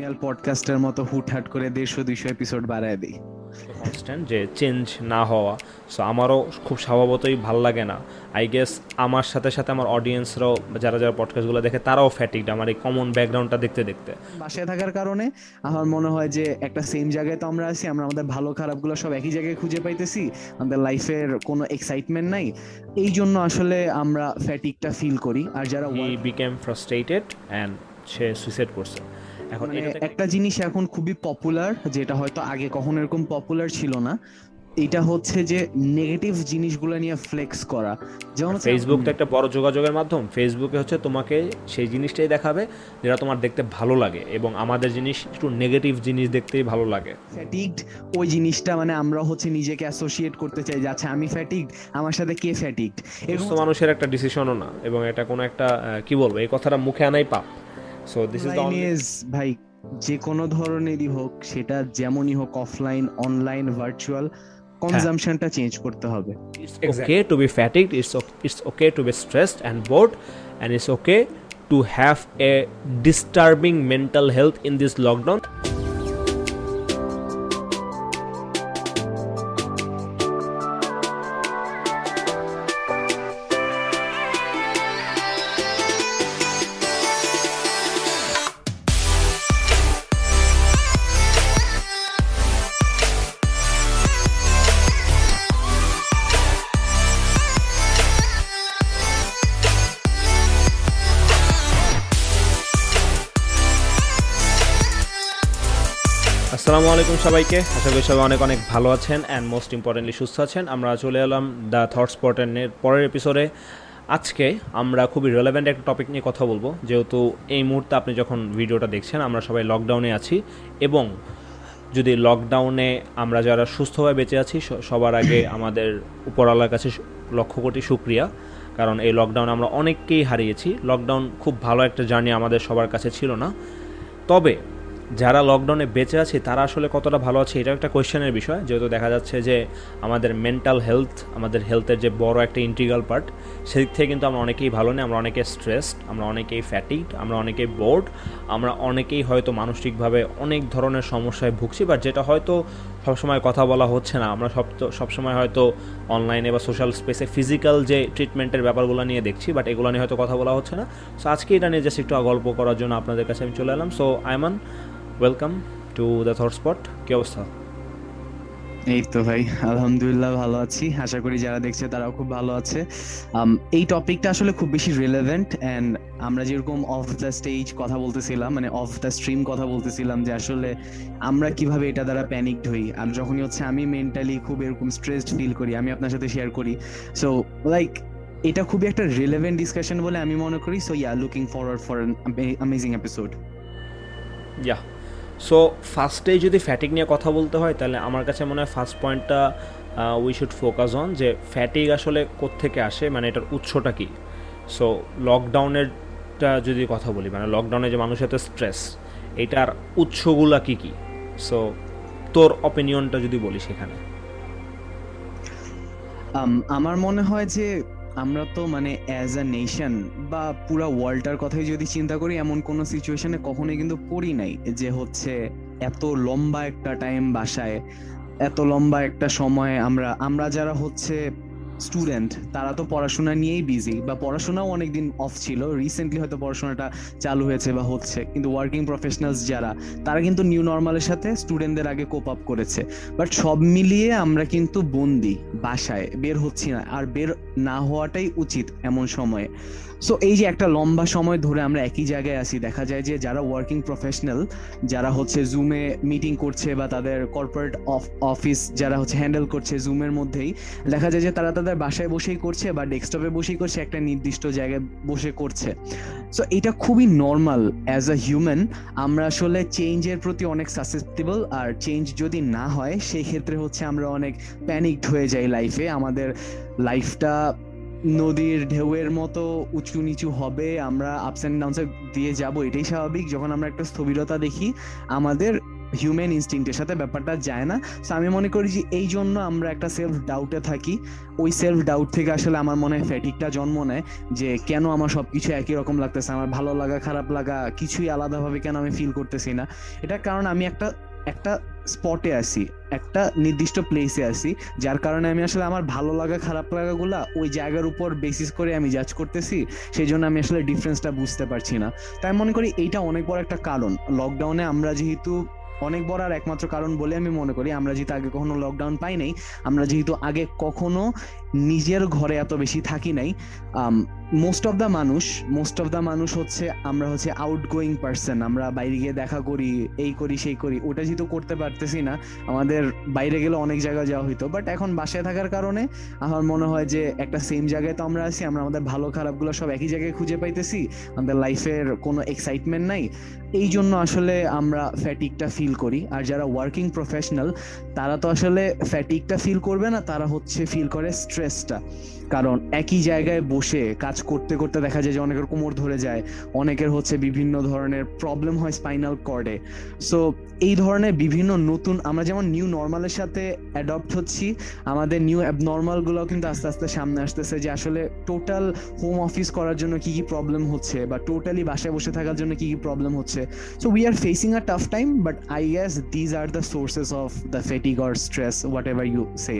মিয়াল পডকাস্টের মতো হুটহাট করে 150-200 এপিসোড বাড়ায় দিই কনস্ট্যান্ট, যে চেঞ্জ না হওয়া। সো আমারও খুব স্বভাবতই ভাল লাগে না। আই গেস আমার সাথে সাথে আমার অডিয়েন্সরাও, যারা যারা পডকাস্টগুলো দেখে তারাও ফ্যাটিকড আমার এই কমন ব্যাকগ্রাউন্ডটা দেখতে দেখতে। বাসায় থাকার কারণে আমার মনে হয় যে একটা সেম জায়গায় তো আমরা আছি, আমরা আমাদের ভালো খারাপগুলো সব একই জায়গায় খুঁজে পাইতেছি, আমাদের লাইফের কোনো এক্সাইটমেন্ট নাই, এই জন্য আসলে আমরা ফ্যাটিকটা ফিল করি। আর যারা বিকেম ফ্রাস্ট্রেটেড অ্যান্ড সে সুইসাইড করছে। এখন একটা জিনিস এখন খুবই পপুলার, যেটা হয়তো আগে কখনো এরকম পপুলার ছিল না, এটা হচ্ছে যে নেগেটিভ জিনিসগুলো নিয়ে ফ্লেক্স করা। যেমন ফেসবুক তো একটা বড় যোগাযোগের মাধ্যম। ফেসবুকে হচ্ছে তোমাকে সেই জিনিসটাই দেখাবে যেটা তোমার দেখতে ভালো লাগে, এবং আমাদের জিনিস একটু নেগেটিভ জিনিস দেখতেই ভালো লাগে। ফ্যাটিগড ওই জিনিসটা, মানে আমরা হচ্ছে নিজেকে অ্যাসোসিয়েট করতে চাই যে আচ্ছা আমি ফ্যাটিগড, আমার সাথে কে ফ্যাটিগড। এটা তো মানুষের একটা ডিসিশনও না, এবং এটা কোনো একটা কি বলবো, এই কথাটা মুখে আনাই পাপ। So this is ভাই, যে কোনো ধরনেরই হোক, সেটা যেমনই হোক, অফলাইন, অনলাইন, ভার্চুয়াল, কনজাম্পশনটা চেঞ্জ করতে হবে। It's okay to be fatigued, it's okay to be stressed and bored, and it's okay to have a disturbing mental health in this lockdown. আসসালামু আলাইকুম সবাইকে, আশা করি সবাই অনেক অনেক ভালো আছেন অ্যান্ড মোস্ট ইম্পর্টেন্টলি সুস্থ আছেন। আমরা চলে এলাম দ্য থটস পোর্টালের পরের এপিসোডে। আজকে আমরা খুবই রেলেভেন্ট একটা টপিক নিয়ে কথা বলবো, যেহেতু এই মুহূর্তে আপনি যখন ভিডিওটা দেখছেন আমরা সবাই লকডাউনে আছি, এবং যদি লকডাউনে আমরা যারা সুস্থভাবে বেঁচে আছি সবার আগে আমাদের উপরওয়ালার কাছে লক্ষ কোটি শুকরিয়া, কারণ এই লকডাউনে আমরা অনেককেই হারিয়েছি। লকডাউন খুব ভালো একটা জার্নি আমাদের সবার কাছে ছিল না, তবে যারা লকডাউনে বেঁচে আছে তারা আসলে কতটা ভালো আছে এটা একটা কোয়েশ্চেনের বিষয়, যেহেতু দেখা যাচ্ছে যে আমাদের মেন্টাল হেলথ, আমাদের হেলথের যে বড় একটা ইন্টিগ্রাল পার্ট, সেদিক থেকে কিন্তু আমরা অনেকেই ভালো নেই। আমরা অনেকেই স্ট্রেসড, আমরা অনেকেই ফ্যাটিগড, আমরা অনেকেই বোর্ড, আমরা অনেকেই হয়তো মানসিকভাবে অনেক ধরনের সমস্যায় ভুগছি, বা যেটা হয়তো সবসময় কথা বলা হচ্ছে না। আমরা সবসময় হয়তো অনলাইনে বা সোশ্যাল স্পেসে ফিজিক্যাল যে ট্রিটমেন্টের ব্যাপারগুলো নিয়ে দেখছি, বাট এগুলো নিয়ে হয়তো কথা বলা হচ্ছে না। সো আজকে এটা নিয়ে জাস্ট একটু গল্প করার জন্য আপনাদের কাছে আমি চলে এলাম। So Aiman, welcome to the thoughts pot. কি অবস্থা? এই তো ভাই আলহামদুলিল্লাহ ভালো আছি, আশা করি যারা দেখছে তারাও খুব ভালো আছে। এই টপিকটা আসলে খুব বেশি রিলেভেন্ট, অ্যান্ড আমরা যেরকম অফ দ্য স্টেজ কথা বলতেছিলাম, মানে অফ দ্য স্ট্রিম কথা বলতেছিলাম যে আসলে আমরা কিভাবে এটা দ্বারা প্যানিকড হই। আর যখনই হচ্ছে আমি মেন্টালি খুব এরকম স্ট্রেসড ফিল করি, আমি আপনার সাথে শেয়ার করি। সো লাইক এটা খুবই একটা রিলেভেন্ট ডিসকাশন বলে আমি মনে করি। So yeah, looking forward for an amazing episode. Yeah, so ফার্স্টেই যদি ফ্যাটিগ নিয়ে কথা বলতে হয়, তাহলে আমার কাছে মনে হয় ফার্স্ট পয়েন্টটা উই শুড ফোকাস অন, যে ফ্যাটিগ আসলে কোত্থেকে আসে, মানে এটার উৎসটা কী। সো লকডাউনেরটা যদি কথা বলি, মানে লকডাউনে যে মানুষের এত স্ট্রেস, এটার উৎসগুলো কী কী, সো তোর অপিনিয়নটা যদি বলি সেখানে। আমার মনে হয় যে আমরা তো মানে অ্যাজ আ নেশন বা পুরা ওয়ার্ল্ডটার কথাই যদি চিন্তা করি, এমন কোনো সিচুয়েশনে কখনোই কিন্তু পড়ি নাই যে হচ্ছে এত লম্বা একটা টাইম বাসায়, এত লম্বা একটা সময়। আমরা যারা হচ্ছে স্টুডেন্ট তারা তো পড়াশোনা নিয়েই বিজি, বা পড়াশোনাও অনেকদিন অফ ছিল, রিসেন্টলি হয়তো পড়াশোনাটা চালু হয়েছে বা হচ্ছে, কিন্তু ওয়ার্কিং প্রফেশনালস যারা, তারা কিন্তু নিউ নর্মালের সাথে স্টুডেন্টদের আগে কোপ আপ করেছে। বাট সব মিলিয়ে আমরা কিন্তু বন্দি, বাসায় বের হচ্ছি না, আর বের না হওয়াটাই উচিত এমন সময়ে। সো এই যে একটা লম্বা সময় ধরে আমরা একই জায়গায় আছি, দেখা যায় যে যারা ওয়ার্কিং প্রফেশনাল, যারা হচ্ছে জুমে মিটিং করছে বা তাদের কর্পোরেট অফিস যারা হচ্ছে হ্যান্ডেল করছে জুমের মধ্যেই, দেখা যায় যে তারা তাদের বাসায় বসেই করছে বা ডেস্কটপে বসেই করছে, একটা নির্দিষ্ট জায়গায় বসে করছে। সো এটা খুবই নর্মাল। অ্যাজ আ হিউম্যান আমরা আসলে চেঞ্জের প্রতি অনেক সাসেপ্টেবল, আর চেঞ্জ যদি না হয় সেই ক্ষেত্রে হচ্ছে আমরা অনেক প্যানিকড হয়ে যাই লাইফে। আমাদের লাইফটা নদীর ঢেউয়ের মতো উঁচু নিচু হবে, আমরা আপস অ্যান্ড ডাউনস দিয়ে যাবো, এটাই স্বাভাবিক। যখন আমরা একটা স্থবিরতা দেখি, আমাদের হিউম্যান ইনস্টিংক্টের সাথে ব্যাপারটা যায় না। সো আমি মনে করি যে এই জন্য আমরা একটা সেলফ ডাউটে থাকি। ওই সেলফ ডাউট থেকে আসলে আমার মনে হয় ফ্যাটিকটা জন্ম নেয়, যে কেন আমার সব কিছু একই রকম লাগতেছে, আমার ভালো লাগা খারাপ লাগা কিছুই আলাদাভাবে কেন আমি ফিল করতেছি না। এটার কারণ আমি একটা স্পটে আসি, একটা নির্দিষ্ট প্লেসে আসি, যার কারণে আমি আসলে আমার ভালো লাগা খারাপ লাগাগুলো ওই জায়গার উপর বেসিস করে আমি জাজ করতেছি, সেই জন্য আমি আসলে ডিফারেন্সটা বুঝতে পারছি না। তাই মনে করি এইটা অনেক বড় একটা কারণ। লকডাউনে আমরা যেহেতু অনেক বড় আর একমাত্র কারণ বলে আমি মনে করি, আমরা যেহেতু আগে কখনো লকডাউন পাই নাই, আমরা যেহেতু আগে কখনো নিজের ঘরে এত বেশি থাকি নাই, মোস্ট অফ দ্য মানুষ হচ্ছে আমরা হচ্ছে আউটগোয়িং পারসন, আমরা বাইরে গিয়ে দেখা করি, এই করি সেই করি, ওটা যেহেতু করতে পারতেছি না, আমাদের বাইরে গেলে অনেক জায়গায় যাওয়া হইতো। বাট এখন বাসায় থাকার কারণে আমার মনে হয় যে একটা সেম জায়গায় তো আমরা আছি, আমরা আমাদের ভালো খারাপগুলো সব একই জায়গায় খুঁজে পাইতেছি, আমাদের লাইফের কোনো এক্সাইটমেন্ট নাই, এই জন্য আসলে আমরা ফ্যাটিকটা ফিল করি। আর যারা ওয়ার্কিং প্রফেশনাল তারা তো আসলে ফ্যাটিকটা ফিল করবে না, তারা হচ্ছে ফিল করে স্ট্রেসটা, কারণ একই জায়গায় বসে কাজ করতে করতে দেখা যায় যে অনেকের কোমর ধরে যায়, অনেকের হচ্ছে বিভিন্ন ধরনের প্রবলেম হয় স্পাইনাল কর্ডে। সো এই ধরনের বিভিন্ন নতুন, আমরা যেমন নিউ নর্মালের সাথে অ্যাডপ্ট হচ্ছি, আমাদের নিউ অ্যাবনর্মালগুলোও কিন্তু আস্তে আস্তে সামনে আসতেছে, যে আসলে টোটাল হোম অফিস করার জন্য কী কী প্রবলেম হচ্ছে, বা টোটালি বাসায় বসে থাকার জন্য কী কী প্রবলেম হচ্ছে। So we are facing a tough time, but I guess these are the sources of the fatigue or stress, whatever you say.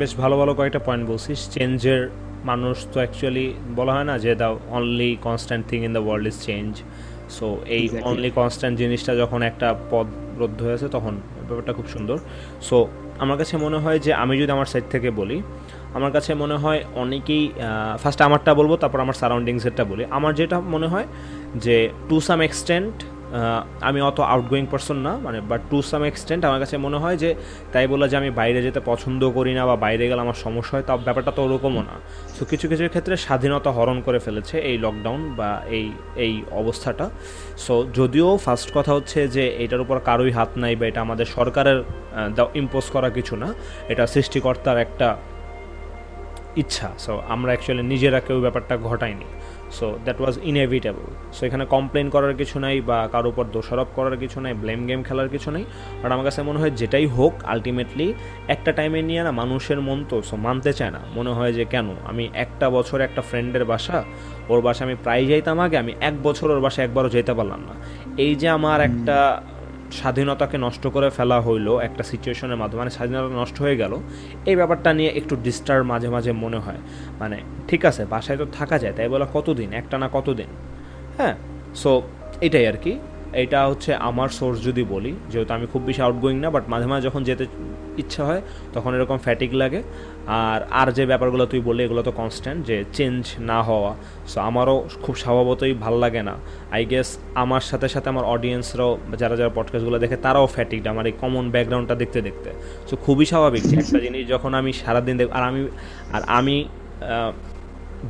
বেশ ভালো ভালো কয়েকটা পয়েন্ট বলছিস। চেঞ্জের মানুষ তো অ্যাকচুয়ালি বলা হয় না যে the only constant thing in the world is change. So এই অনলি কনস্ট্যান্ট জিনিসটা যখন একটা পদ রুদ্ধ হয়েছে তখন ব্যাপারটা খুব সুন্দর। সো আমার কাছে মনে হয় যে আমি যদি আমার সাইড থেকে বলি, আমার কাছে মনে হয় অনেকেই, ফার্স্ট আমারটা বলবো তারপর আমার সারাউন্ডিংসেরটা বলি। আমার যেটা মনে হয় যে টু সাম এক্সটেন্ট আমি অত আউটগোয়িং পারসন না, মানে বাট টু সাম এক্সটেন্ট আমার কাছে মনে হয় যে তাই বলে যে আমি বাইরে যেতে পছন্দ করি না বা বাইরে গেলে আমার সমস্যা হয় তা ব্যাপারটা তো ওরকমও না। সো কিছু কিছু ক্ষেত্রে স্বাধীনতা হরণ করে ফেলেছে এই লকডাউন বা এই অবস্থাটা। সো যদিও ফার্স্ট কথা হচ্ছে যে এটার উপর কারোই হাত নাই বা এটা আমাদের সরকারের ইম্পোজ করা কিছু না, এটা সৃষ্টিকর্তার একটা ইচ্ছা। সো আমরা অ্যাকচুয়ালি নিজেরা কেউ ব্যাপারটা ঘটাইনি। So that was inevitable. So এখানে কমপ্লেন করার কিছু নাই বা কারোর উপর দোষারোপ করার কিছু নাই, ব্লেম গেম খেলার কিছু নেই। বাট আমার কাছে মনে হয় যেটাই হোক আলটিমেটলি একটা টাইমে নিয়ে না মানুষের মন তো সো মানতে চায় না, মনে হয় যে কেন আমি একটা বছর একটা ফ্রেন্ডের বাসা, ওর বাসা আমি প্রায় যাইতাম আগে, আমি এক বছর ওর বাসা একবারও যেতে পারলাম না। এই যে আমার একটা স্বাধীনতাকে নষ্ট করে ফেলা হইলো একটা সিচুয়েশনের মাধ্যমে, মানে স্বাধীনতা নষ্ট হয়ে গেল, এই ব্যাপারটা নিয়ে একটু ডিস্টার্ব মাঝে মাঝে মনে হয়। মানে ঠিক আছে বাসায় তো থাকা যায়, তাই বলে কতদিন, একটা না কতদিন, হ্যাঁ। সো এটাই আর কি। এটা হচ্ছে আমার সোর্স যদি বলি, যেহেতু আমি খুব বেশি আউটগোয়িং না, বাট মাঝে মাঝে যখন যেতে ইচ্ছা হয় তখন এরকম ফ্যাটিক লাগে। আর যে ব্যাপারগুলো তুই বললি এগুলো তো কনস্ট্যান্ট, যে চেঞ্জ না হওয়া। সো আমারও খুব স্বভাবতই ভাল লাগে না। আই গেস আমার সাথে সাথে আমার অডিয়েন্সরাও, যারা যারা পডকাস্টগুলো দেখে তারাও ফ্যাটিকড, আমার এই কমন ব্যাকগ্রাউন্ডটা দেখতে দেখতে। সো খুবই স্বাভাবিক যে একটা জিনিস যখন আমি সারাদিন দেখ, আর আমি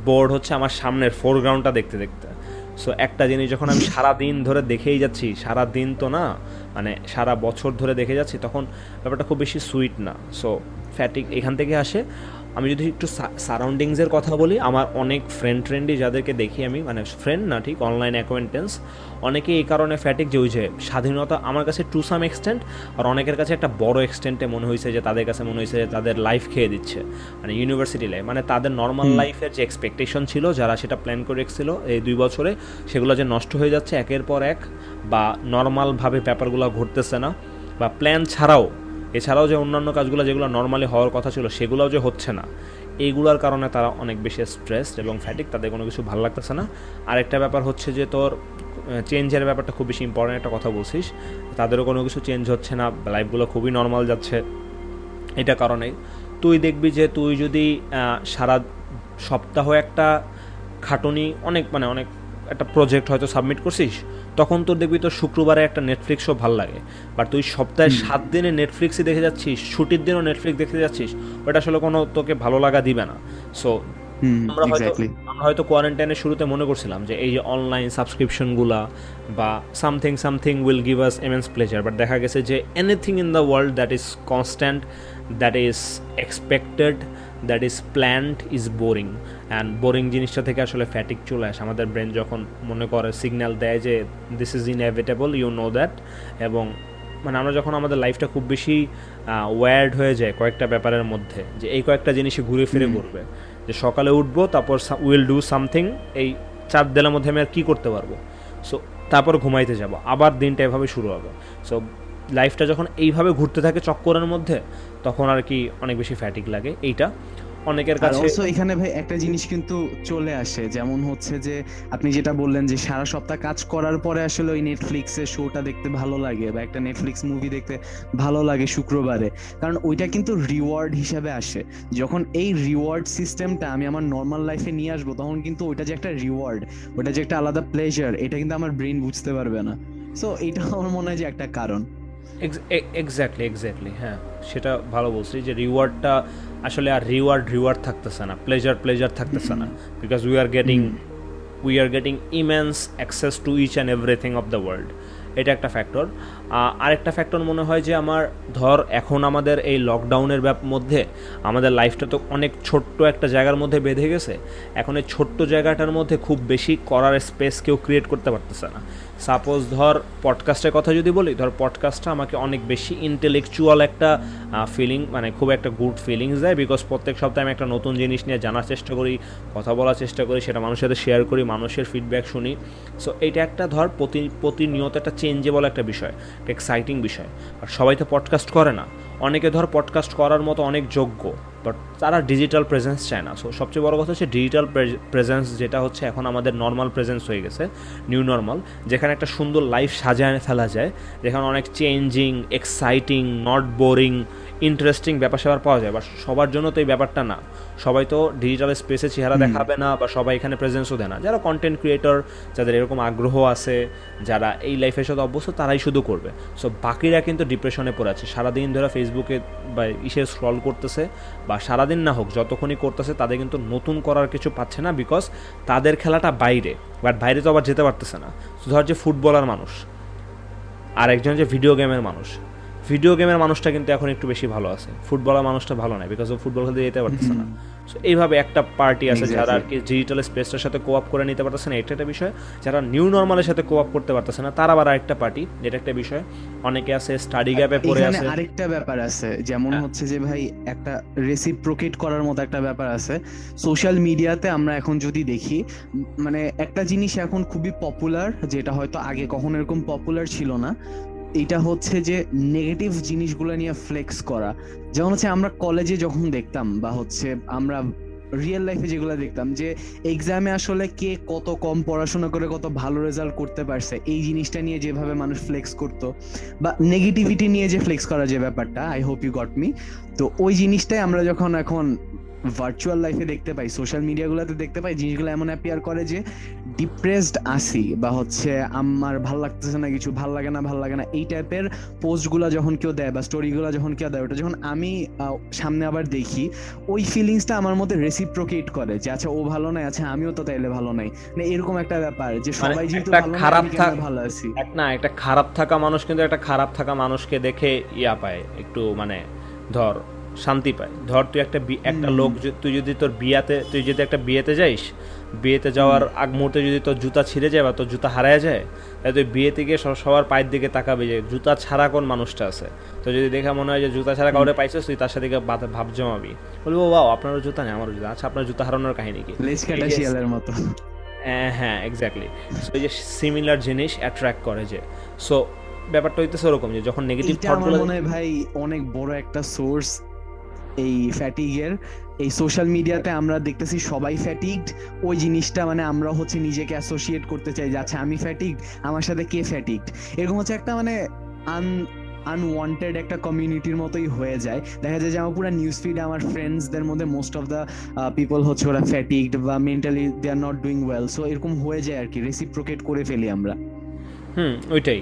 বোর্ড হচ্ছে আমার সামনের ফোরগ্রাউন্ডটা দেখতে দেখতে। সো একটা জিনিস যখন আমি সারাদিন ধরে দেখেই যাচ্ছি, সারাদিন তো না মানে সারা বছর ধরে দেখে যাচ্ছি, তখন ব্যাপারটা খুব বেশি সুইট না। সো ফ্যাটিক এখান থেকে আসে। আমি যদি একটু সারাউন্ডিংসের কথা বলি, আমার অনেক ফ্রেন্ডই যাদেরকে দেখি আমি, মানে ফ্রেন্ড না ঠিক অনলাইন অ্যাকোয়েন্টেন্স, অনেকে এই কারণে ফ্যাটিক যে ওই যে স্বাধীনতা আমার কাছে টু সাম এক্সটেন্ট, আর অনেকের কাছে একটা বড় এক্সটেন্টে মনে হয়েছে যে তাদের কাছে মনে হয়েছে যে তাদের লাইফ খেয়ে দিচ্ছে, মানে ইউনিভার্সিটি লাইফ, মানে তাদের নর্মাল লাইফের যে এক্সপেকটেশন ছিল, যারা সেটা প্ল্যান করে রেখেছিল এই 2 বছরে, সেগুলো যে নষ্ট হয়ে যাচ্ছে একের পর এক, বা নর্মালভাবে ব্যাপারগুলো ঘটতেছে না, বা প্ল্যান ছাড়াও এছাড়াও যে অন্যান্য কাজগুলো যেগুলো নর্মালি হওয়ার কথা ছিল সেগুলোও যে হচ্ছে না, এইগুলোর কারণে তারা অনেক বেশি স্ট্রেসড এবং ফ্যাটিক, তাদের কোনো কিছু ভালো লাগতেছে না। আরেকটা ব্যাপার হচ্ছে যে তোর চেঞ্জের ব্যাপারটা খুব বেশি ইম্পর্ট্যান্ট একটা কথা বলছিস, তাদেরও কোনো কিছু চেঞ্জ হচ্ছে না, লাইফগুলো খুবই নর্মাল যাচ্ছে। এটা কারণেই তুই দেখবি যে তুই যদি সারা সপ্তাহ একটা খাটুনি অনেক একটা প্রজেক্ট হয়তো সাবমিট করছিস, তখন তোর দেখবি তোর শুক্রবারে একটা নেটফ্লিক্স শো ভালো লাগে, বাট তুই সপ্তাহে 7 দিনে নেটফ্লিক্সই দেখে যাচ্ছিস, ছুটির দিনও নেটফ্লিক্স দেখে যাচ্ছিস, ওটা আসলে কোনো তোকে ভালো লাগা দিবে না। সো আমরা হয়তো কোয়ারেন্টাইনের শুরুতে মনে করছিলাম যে এই যে অনলাইন সাবস্ক্রিপশনগুলা বা something will give us immense pleasure, but দেখা গেছে যে anything in the world that is constant, that is expected, that is planned is boring. And boring জিনিসটা থেকে আসলে ফ্যাটিক চলে আসে। আমাদের ব্রেন যখন মনে করে সিগন্যাল দেয় যে this is inevitable, you know that, এবং মানে আমরা যখন আমাদের লাইফটা খুব বেশি ওয়ার্ড হয়ে যায় কয়েকটা ব্যাপারের মধ্যে, যে এই কয়েকটা জিনিসই ঘুরে ফিরে ঘুরবে, যে সকালে উঠবো তারপর উইল ডু সামথিং, এই 4 দিনের মধ্যে আমি আর কী করতে পারবো, সো তারপর ঘুমাইতে যাব, আবার দিনটা এভাবে শুরু হবে। সো লাইফটা যখন এইভাবে ঘুরতে থাকে চক্করের মধ্যে, তখন আর কি অনেক বেশি ফ্যাটিক লাগে। এইটা অনেকের কাছে অলসো এখানে ভাই একটা জিনিস কিন্তু চলে আসে, যেমন হচ্ছে যে আপনি যেটা বললেন যে সারা সপ্তাহ কাজ করার পরে আসলে ওই নেটফ্লিক্সের শোটা দেখতে ভালো লাগে বা একটা নেটফ্লিক্স মুভি দেখতে ভালো লাগে শুক্রবারে, কারণ ওইটা কিন্তু রিওয়ার্ড হিসাবে আসে। যখন এই রিওয়ার্ড সিস্টেমটা আমি আমার নর্মাল লাইফে নিয়ে আসবো, তখন কিন্তু ওইটা যে একটা রিওয়ার্ড, ওইটা যে একটা আলাদা প্লেজার, এটা কিন্তু আমার ব্রেন বুঝতে পারবে না। সো এটা আমার মনে হয় যে একটা কারণ। এক্স্যাক্টলি হ্যাঁ, সেটা ভালো বলছি, যে রিওয়ার্ডটা আসলে আর রিওয়ার্ড থাকতেছে না, প্লেজার থাকতেছে না, because we are getting immense access to each and everything of the world. এটা একটা ফ্যাক্টর। আরেকটা ফ্যাক্টর মনে হয় যে আমার ধর এখন আমাদের এই লকডাউনের মধ্যে আমাদের লাইফটা তো অনেক ছোট্ট একটা জায়গার মধ্যে বেঁধে গেছে। এখন এই ছোট্ট জায়গাটার মধ্যে খুব বেশি করার স্পেস কেউ ক্রিয়েট করতে পারতেছে না। সাপোজ ধর পডকাস্টের কথা যদি বলি, ধর পডকাস্টটা আমাকে অনেক বেশি ইন্টেলেকচুয়াল একটা ফিলিং, মানে খুব একটা গুড ফিলিংস দেয়, বিকজ প্রত্যেক সপ্তাহে আমি একটা নতুন জিনিস নিয়ে জানার চেষ্টা করি, কথা বলার চেষ্টা করি, সেটা মানুষের সাথে শেয়ার করি, মানুষের ফিডব্যাক শুনি। সো এটা একটা ধর প্রতিনিয়ত একটা চেঞ্জেবল একটা বিষয়, একটা এক্সাইটিং বিষয়। আর সবাই তো পডকাস্ট করে না, অনেকে ধর পডকাস্ট করার মতো অনেক যোগ্য, বাট তারা ডিজিটাল প্রেজেন্স চায় না। সো সবচেয়ে বড় কথা হচ্ছে ডিজিটাল প্রেজেন্স, যেটা হচ্ছে এখন আমাদের নর্মাল প্রেজেন্স হয়ে গেছে, নিউ নর্মাল, যেখানে একটা সুন্দর লাইফ সাজায় ফেলা যায়, যেখানে অনেক changing, exciting, not boring, interesting ব্যাপার স্যাপার পাওয়া যায়। বা সবার জন্য তো এই ব্যাপারটা না, সবাই তো ডিজিটাল স্পেসে চেহারা দেখাবে না, বা সবাই এখানে প্রেজেন্সও দেয় না। যারা কন্টেন্ট ক্রিয়েটর, যাদের এরকম আগ্রহ আছে, যারা এই লাইফের সাথে অভ্যস্ত, তারাই শুধু করবে। সো বাকিরা কিন্তু ডিপ্রেশনে পড়ে আছে, সারাদিন ধরে ফেসবুকে বা ইসে স্ক্রল করতেছে, বা সারাদিন না হোক যতক্ষণই করতেছে, তাদের কিন্তু নতুন করার কিছু পাচ্ছে না, বিকজ তাদের খেলাটা বাইরে, বাট বাইরে তো আবার যেতে পারতেছে না। ধর যে ফুটবলার মানুষ, আর একজন যে ভিডিও গেমের মানুষটা কিন্তু এখন একটু বেশি ভালো আছে, ফুটবলার মানুষটা ভালো নয়, বিকজ ও ফুটবল খেলতে যেতে পারতেছে না। সো এইভাবে একটা পার্টি আছে যারা আর কি ডিজিটাল স্পেসটার সাথে কোঅপ করে নিতে পারতেছে না, এটা একটা বিষয়। যারা নিউ নর্মালের সাথে কোঅপ করতে পারতেছে না, তার আবার আরেকটা পার্টি, এটা একটা বিষয়। অনেকে আছে স্টাডি গ্যাপে পড়ে আছে, আরেকটা ব্যাপার আছে, যেমন হচ্ছে যে ভাই একটা রেসিপ্রোকেট করার মতো একটা ব্যাপার আছে। সোশ্যাল মিডিয়াতে আমরা এখন যদি দেখি, মানে একটা জিনিস এখন খুবই পপুলার, যেটা হয়তো আগে কখনো এরকম পপুলার ছিল না, এটা হচ্ছে যে নেগেটিভ জিনিসগুলো নিয়ে ফ্লেক্স করা। যেমন হচ্ছে আমরা কলেজে যখন দেখতাম, বা হচ্ছে আমরা রিয়েল লাইফে যেগুলো দেখতাম, যে এক্সামে আসলে কে কত কম পড়াশোনা করে কত ভালো রেজাল্ট করতে পারছে, এই জিনিসটা নিয়ে যেভাবে মানুষ ফ্লেক্স করতো, বা নেগেটিভিটি নিয়ে যে ফ্লেক্স করা যে ব্যাপারটা, I hope you got me. তো ওই জিনিসটাই আমরা যখন এখন ভার্চুয়াল লাইফে দেখতে পাই, সোশ্যাল মিডিয়াগুলোতে দেখতে পাই, জিনিসগুলো এমন অ্যাপিয়ার করে যে ডিপ্রেসড আসি, বা হচ্ছে আমার ভাল লাগতেছে না, কিছু ভাল লাগে না, এই টাইপের পোস্টগুলো যখন কেউ দেয় বা স্টোরিগুলো যখন কেউ দেয়, ওটা যখন আমি সামনে আবার দেখি, ওই ফিলিংসটা আমার মধ্যে রেসিপ্রোকেট করে, যে আচ্ছা ও ভালো নাই, আচ্ছা আমিও তো তাইলে ভালো নাই, না এরকম একটা ব্যাপার, যে সবাই যেহেতু ভালো আছি। না, একটা খারাপ থাকা মানুষ কিন্তু একটা খারাপ থাকা মানুষকে দেখে ইয়া পায়, একটু মানে ধর শান্তি পায়। ধর তুই একটা লোক, তুই যদি একটা বিয়েতে যাইস, বিয়েতে যাওয়ার আগ মুহূর্তে যদি তোর জুতা ছিঁড়ে যায় বা তোর জুতা হারায় যায়, তাহলে তুই বিয়েতে গিয়ে সবার পায়ের দিকে তাকাবে যে জুতা ছাড়া কোন মানুষটা আছে। তো যদি দেখা মনে হয় যে জুতা ছাড়া কাউরে পাইছিস, তুই তার সাথে ভাব জমাবি, বলবো বাবা আপনারও জুতা নেই, আমারও জুতা, আচ্ছা আপনার জুতা হারানোর কাহিনী কি? হ্যাঁ, এক্স্যাক্টলি। সো এই যে সিমিলার জিনিস অ্যাট্রাক্ট করে, যে সো ব্যাপারটা হইতেছে ওরকম, যে যখন নেগেটিভ থটগুলো মনে হয় ভাই অনেক বড় একটা সোর্স এই ফ্যাটিগের। এই সোশ্যাল মিডিয়াতে আমরা দেখতেছি সবাই ফ্যাটিগড, ওই জিনিসটা মানে আমরা হচ্ছে নিজেকে অ্যাসোসিয়েট করতে চাই যে আচ্ছা আমি ফ্যাটিগড, আমার সাথে কে ফ্যাটিগড, এরকম হচ্ছে একটা মানে আনওয়ান্টেড একটা কমিউনিটির মতোই হয়ে যায়। দেখা যায় যে আমার পুরো নিউজ ফিড, আমার ফ্রেন্ডসদের মধ্যে মোস্ট অফ দ্য পিপল হচ্ছে ওরা ফ্যাটিগড বা mentally they are not doing well. So এরকম হয়ে যায় আর কি, রেসিপ্রোকেট করে ফেলি আমরা। ওইটাই।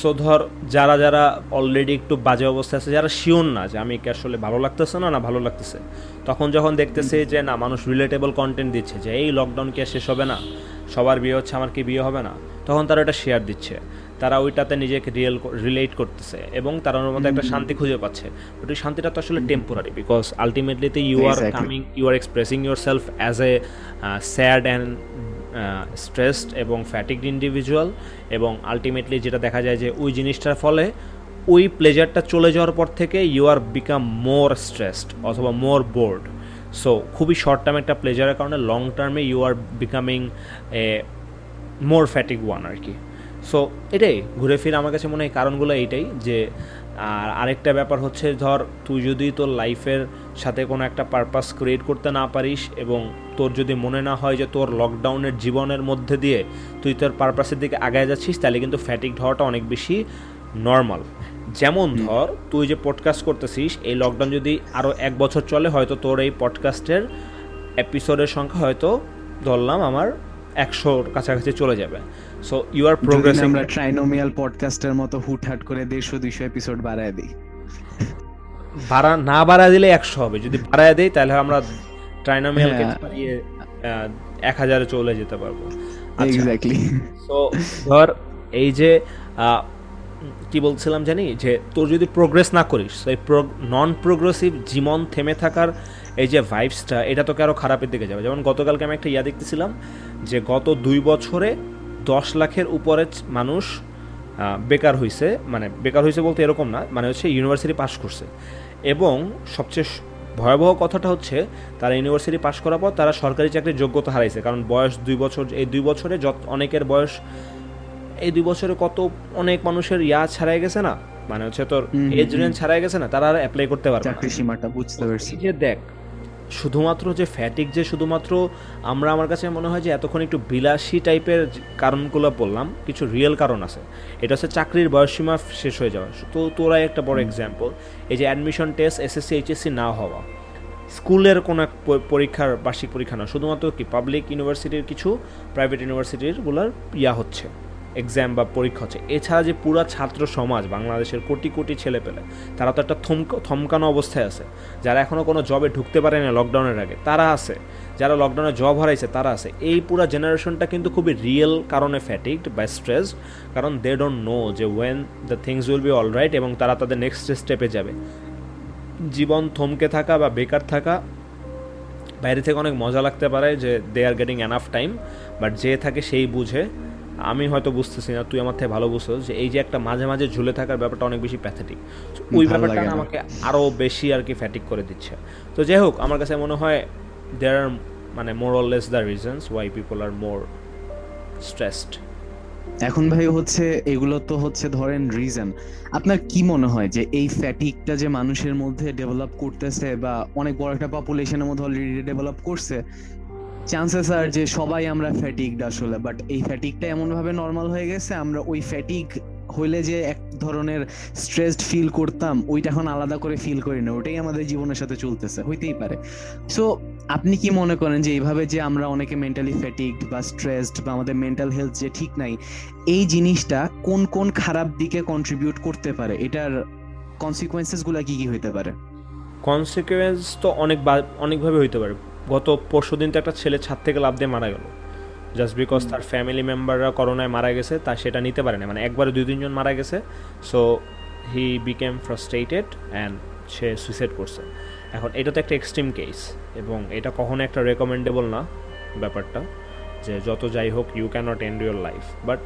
সো ধর যারা অলরেডি একটু বাজে অবস্থা আছে, যারা শিওর না যে আমি কি আসলে ভালো লাগতেছে না ভালো লাগতেছে, তখন যখন দেখতেছে যে না মানুষ রিলেটেবল কন্টেন্ট দিচ্ছে, যে এই লকডাউন কি শেষ হবে না, সবার বিয়ে হচ্ছে, আমার কি বিয়ে হবে না, তখন তারা এটা শেয়ার দিচ্ছে। তারা ওইটাতে নিজেকে রিলেট করতেছে এবং তারা ওর মধ্যে একটা শান্তি খুঁজে পাচ্ছে। বাট ওই শান্তিটা তো আসলে temporary, because ultimately you are expressing yourself as a sad and stressed এবং ফ্যাটিগড ইন্ডিভিজুয়াল, এবং আলটিমেটলি যেটা দেখা যায় যে ওই জিনিসটার ফলে ওই প্লেজারটা চলে যাওয়ার পর থেকে you are become more stressed অথবা মোর বোর্ড। সো খুবই শর্ট টার্মে একটা প্লেজারের কারণে লং টার্মে you are becoming a more fatigue one আর কি। সো এটাই ঘুরে ফিরে আমার কাছে মনে হয় কারণগুলো এইটাই। যে আর আরেকটা ব্যাপার হচ্ছে, ধর তুই যদি তোর লাইফের সাথে কোনো একটা পারপাস ক্রিয়েট করতে না পারিস এবং তোর যদি মনে না হয় যে তোর লকডাউনের জীবনের মধ্যে দিয়ে তুই তোর পারপাসের দিকে আগায় যাচ্ছিস, তাহলে কিন্তু ফ্যাটিগড হওয়াটা অনেক বেশি নর্মাল। যেমন ধর তুই যে পডকাস্ট করতেছিস, এই লকডাউন যদি আরও 1 বছর চলে হয়তো তোর এই পডকাস্টের এপিসোডের সংখ্যা হয়তো ধরলাম আমার 100 কাছাকাছি চলে যাবে। So you are progressing. আমরা ট্রাইনোমিয়াল পডকাস্টের মতো হুটহাট করে 150-200 এপিসোড বাড়ায় দিই। না বাড়ায় দিলে 100 হবে, যদি বাড়ায় দেই তাহলে আমরা ট্রাইনোমিয়ালকে পারিয়ে 1000 চলে যেতে পারবো। এক্স্যাক্টলি। সো ধর এই যে কি বলছিলাম জানি, যে তোর যদি প্রোগ্রেস না করিস, এই নন প্রোগ্রেসিভ জীবন থেমে থাকার এই যে ভাইবসটা, এটা তোকে আরও খারাপের দিকে যাবে। যেমন গতকালকে আমি একটা দেখতেছিলাম যে গত 2 বছরে 10 লাখের উপরে মানুষ বেকার হয়েছে। মানে বেকার হয়েছে বলতে এরকম না, মানে হচ্ছে ইউনিভার্সিটি পাস করছে, এবং সবচেয়ে ভয়াবহ কথাটা হচ্ছে তারা ইউনিভার্সিটি পাস করার পর তারা সরকারি চাকরির যোগ্যতা হারাইছে। কারণ বয়স 2 বছর, এই 2 বছরে অনেকের বয়স, এই 2 বছরে অনেক মানুষের ছাড়াই গেছে না, মানে হচ্ছে তোর এজ রেঞ্জ ছাড়াই গেছে না, তারা আর অ্যাপ্লাই করতে পারবে না। দেখ শুধুমাত্র যে ফ্যাটিক, যে শুধুমাত্র আমরা, আমার কাছে মনে হয় যে এতক্ষণ একটু বিলাসী টাইপের কারণগুলো বললাম, কিছু রিয়েল কারণ আছে। এটা হচ্ছে চাকরির বয়সসীমা শেষ হয়ে যাওয়া, তো তোরাই একটা বড় এক্সাম্পল। এই যে অ্যাডমিশন টেস্ট, এসএসসি এইচএসসি না হওয়া, স্কুলের কোনো এক পরীক্ষার বার্ষিক পরীক্ষা না, শুধুমাত্র কি পাবলিক ইউনিভার্সিটির কিছু প্রাইভেট ইউনিভার্সিটিরগুলোর হচ্ছে এক্সাম বা পরীক্ষা হচ্ছে। এছাড়া যে পুরা ছাত্র সমাজ, বাংলাদেশের কোটি কোটি ছেলেপেলে, তারা তো একটা থমকানো অবস্থায় আছে। যারা এখনও কোনো জবে ঢুকতে পারে না লকডাউনের আগে, তারা আছে। যারা লকডাউনে জব হারাইছে, তারা আছে। এই পুরা জেনারেশনটা কিন্তু খুবই রিয়েল কারণে ফ্যাটিগড বা স্ট্রেসড, কারণ দে ডোন্ট নো যে when the things will be all right, এবং তারা তাদের নেক্সট স্টেপে যাবে। জীবন থমকে থাকা বা বেকার থাকা বাইরে থেকে অনেক মজা লাগতে পারে, যে they are getting enough time, but যে থাকে সেই বুঝে। আমি হয়তো বুঝতেছি না, তুই আমার থেকে ভালো বুঝছিস, যে এই যে একটা মাঝে মাঝে ঝুলে থাকার ব্যাপারটা অনেক বেশি প্যাথেটিক। ওই ব্যাপারটা আমাকে আরও বেশি আর কি ফ্যাটিক করে দিচ্ছে। তো যাই হোক, আমার কাছে মনে হয় দেয়ার আর মানে more or less the reasons why people are more stressed এখন। ভাই হচ্ছে এগুলো তো হচ্ছে ধরেন রিজন। আপনার কি মনে হয় যে এই ফ্যাটিকটা যে মানুষের মধ্যে ডেভেলপ করতেছে বা অনেক বড় একটা পপুলেশনের মধ্যে অলরেডি ডেভেলপ করছে, চান্সেস আর যে সবাই আমরা ফ্যাটিগড আসলে, বাট এই ফ্যাটিগটা এমনভাবে নর্মাল হয়ে গেছে, আমরা ওই ফ্যাটিগ হইলে যে এক ধরনের স্ট্রেসড ফিল করতাম ওইটা এখন আলাদা করে ফিল করি না, ওইটাই আমাদের জীবনের সাথে চলতেছে, হইতেই পারে। সো আপনি কি মনে করেন যে এইভাবে যে আমরা অনেকে মেন্টালি ফ্যাটিগড বা স্ট্রেসড বা আমাদের মেন্টাল হেলথ যে ঠিক নাই, এই জিনিসটা কোন কোন খারাপ দিকে কন্ট্রিবিউট করতে পারে? এটার কনসিকুয়েন্সেসগুলো কী কী হইতে পারে? কনসিকুয়েন্স তো অনেকভাবে হইতে পারে। গত পরশু দিন তো একটা ছেলে ছাদ থেকে লাফ দিয়ে মারা গেল, জাস্ট বিকজ তার ফ্যামিলি মেম্বাররা করোনায় মারা গেছে, তা সেটা নিতে পারে না। মানে একবারে 2-3 জন মারা গেছে। So he became frustrated and সে সুইসাইড করছে। এখন এটা তো একটা এক্সট্রিম কেস, এবং এটা কখনো একটা রেকমেন্ডেবল না ব্যাপারটা, যে যত যাই হোক you can't end your life, but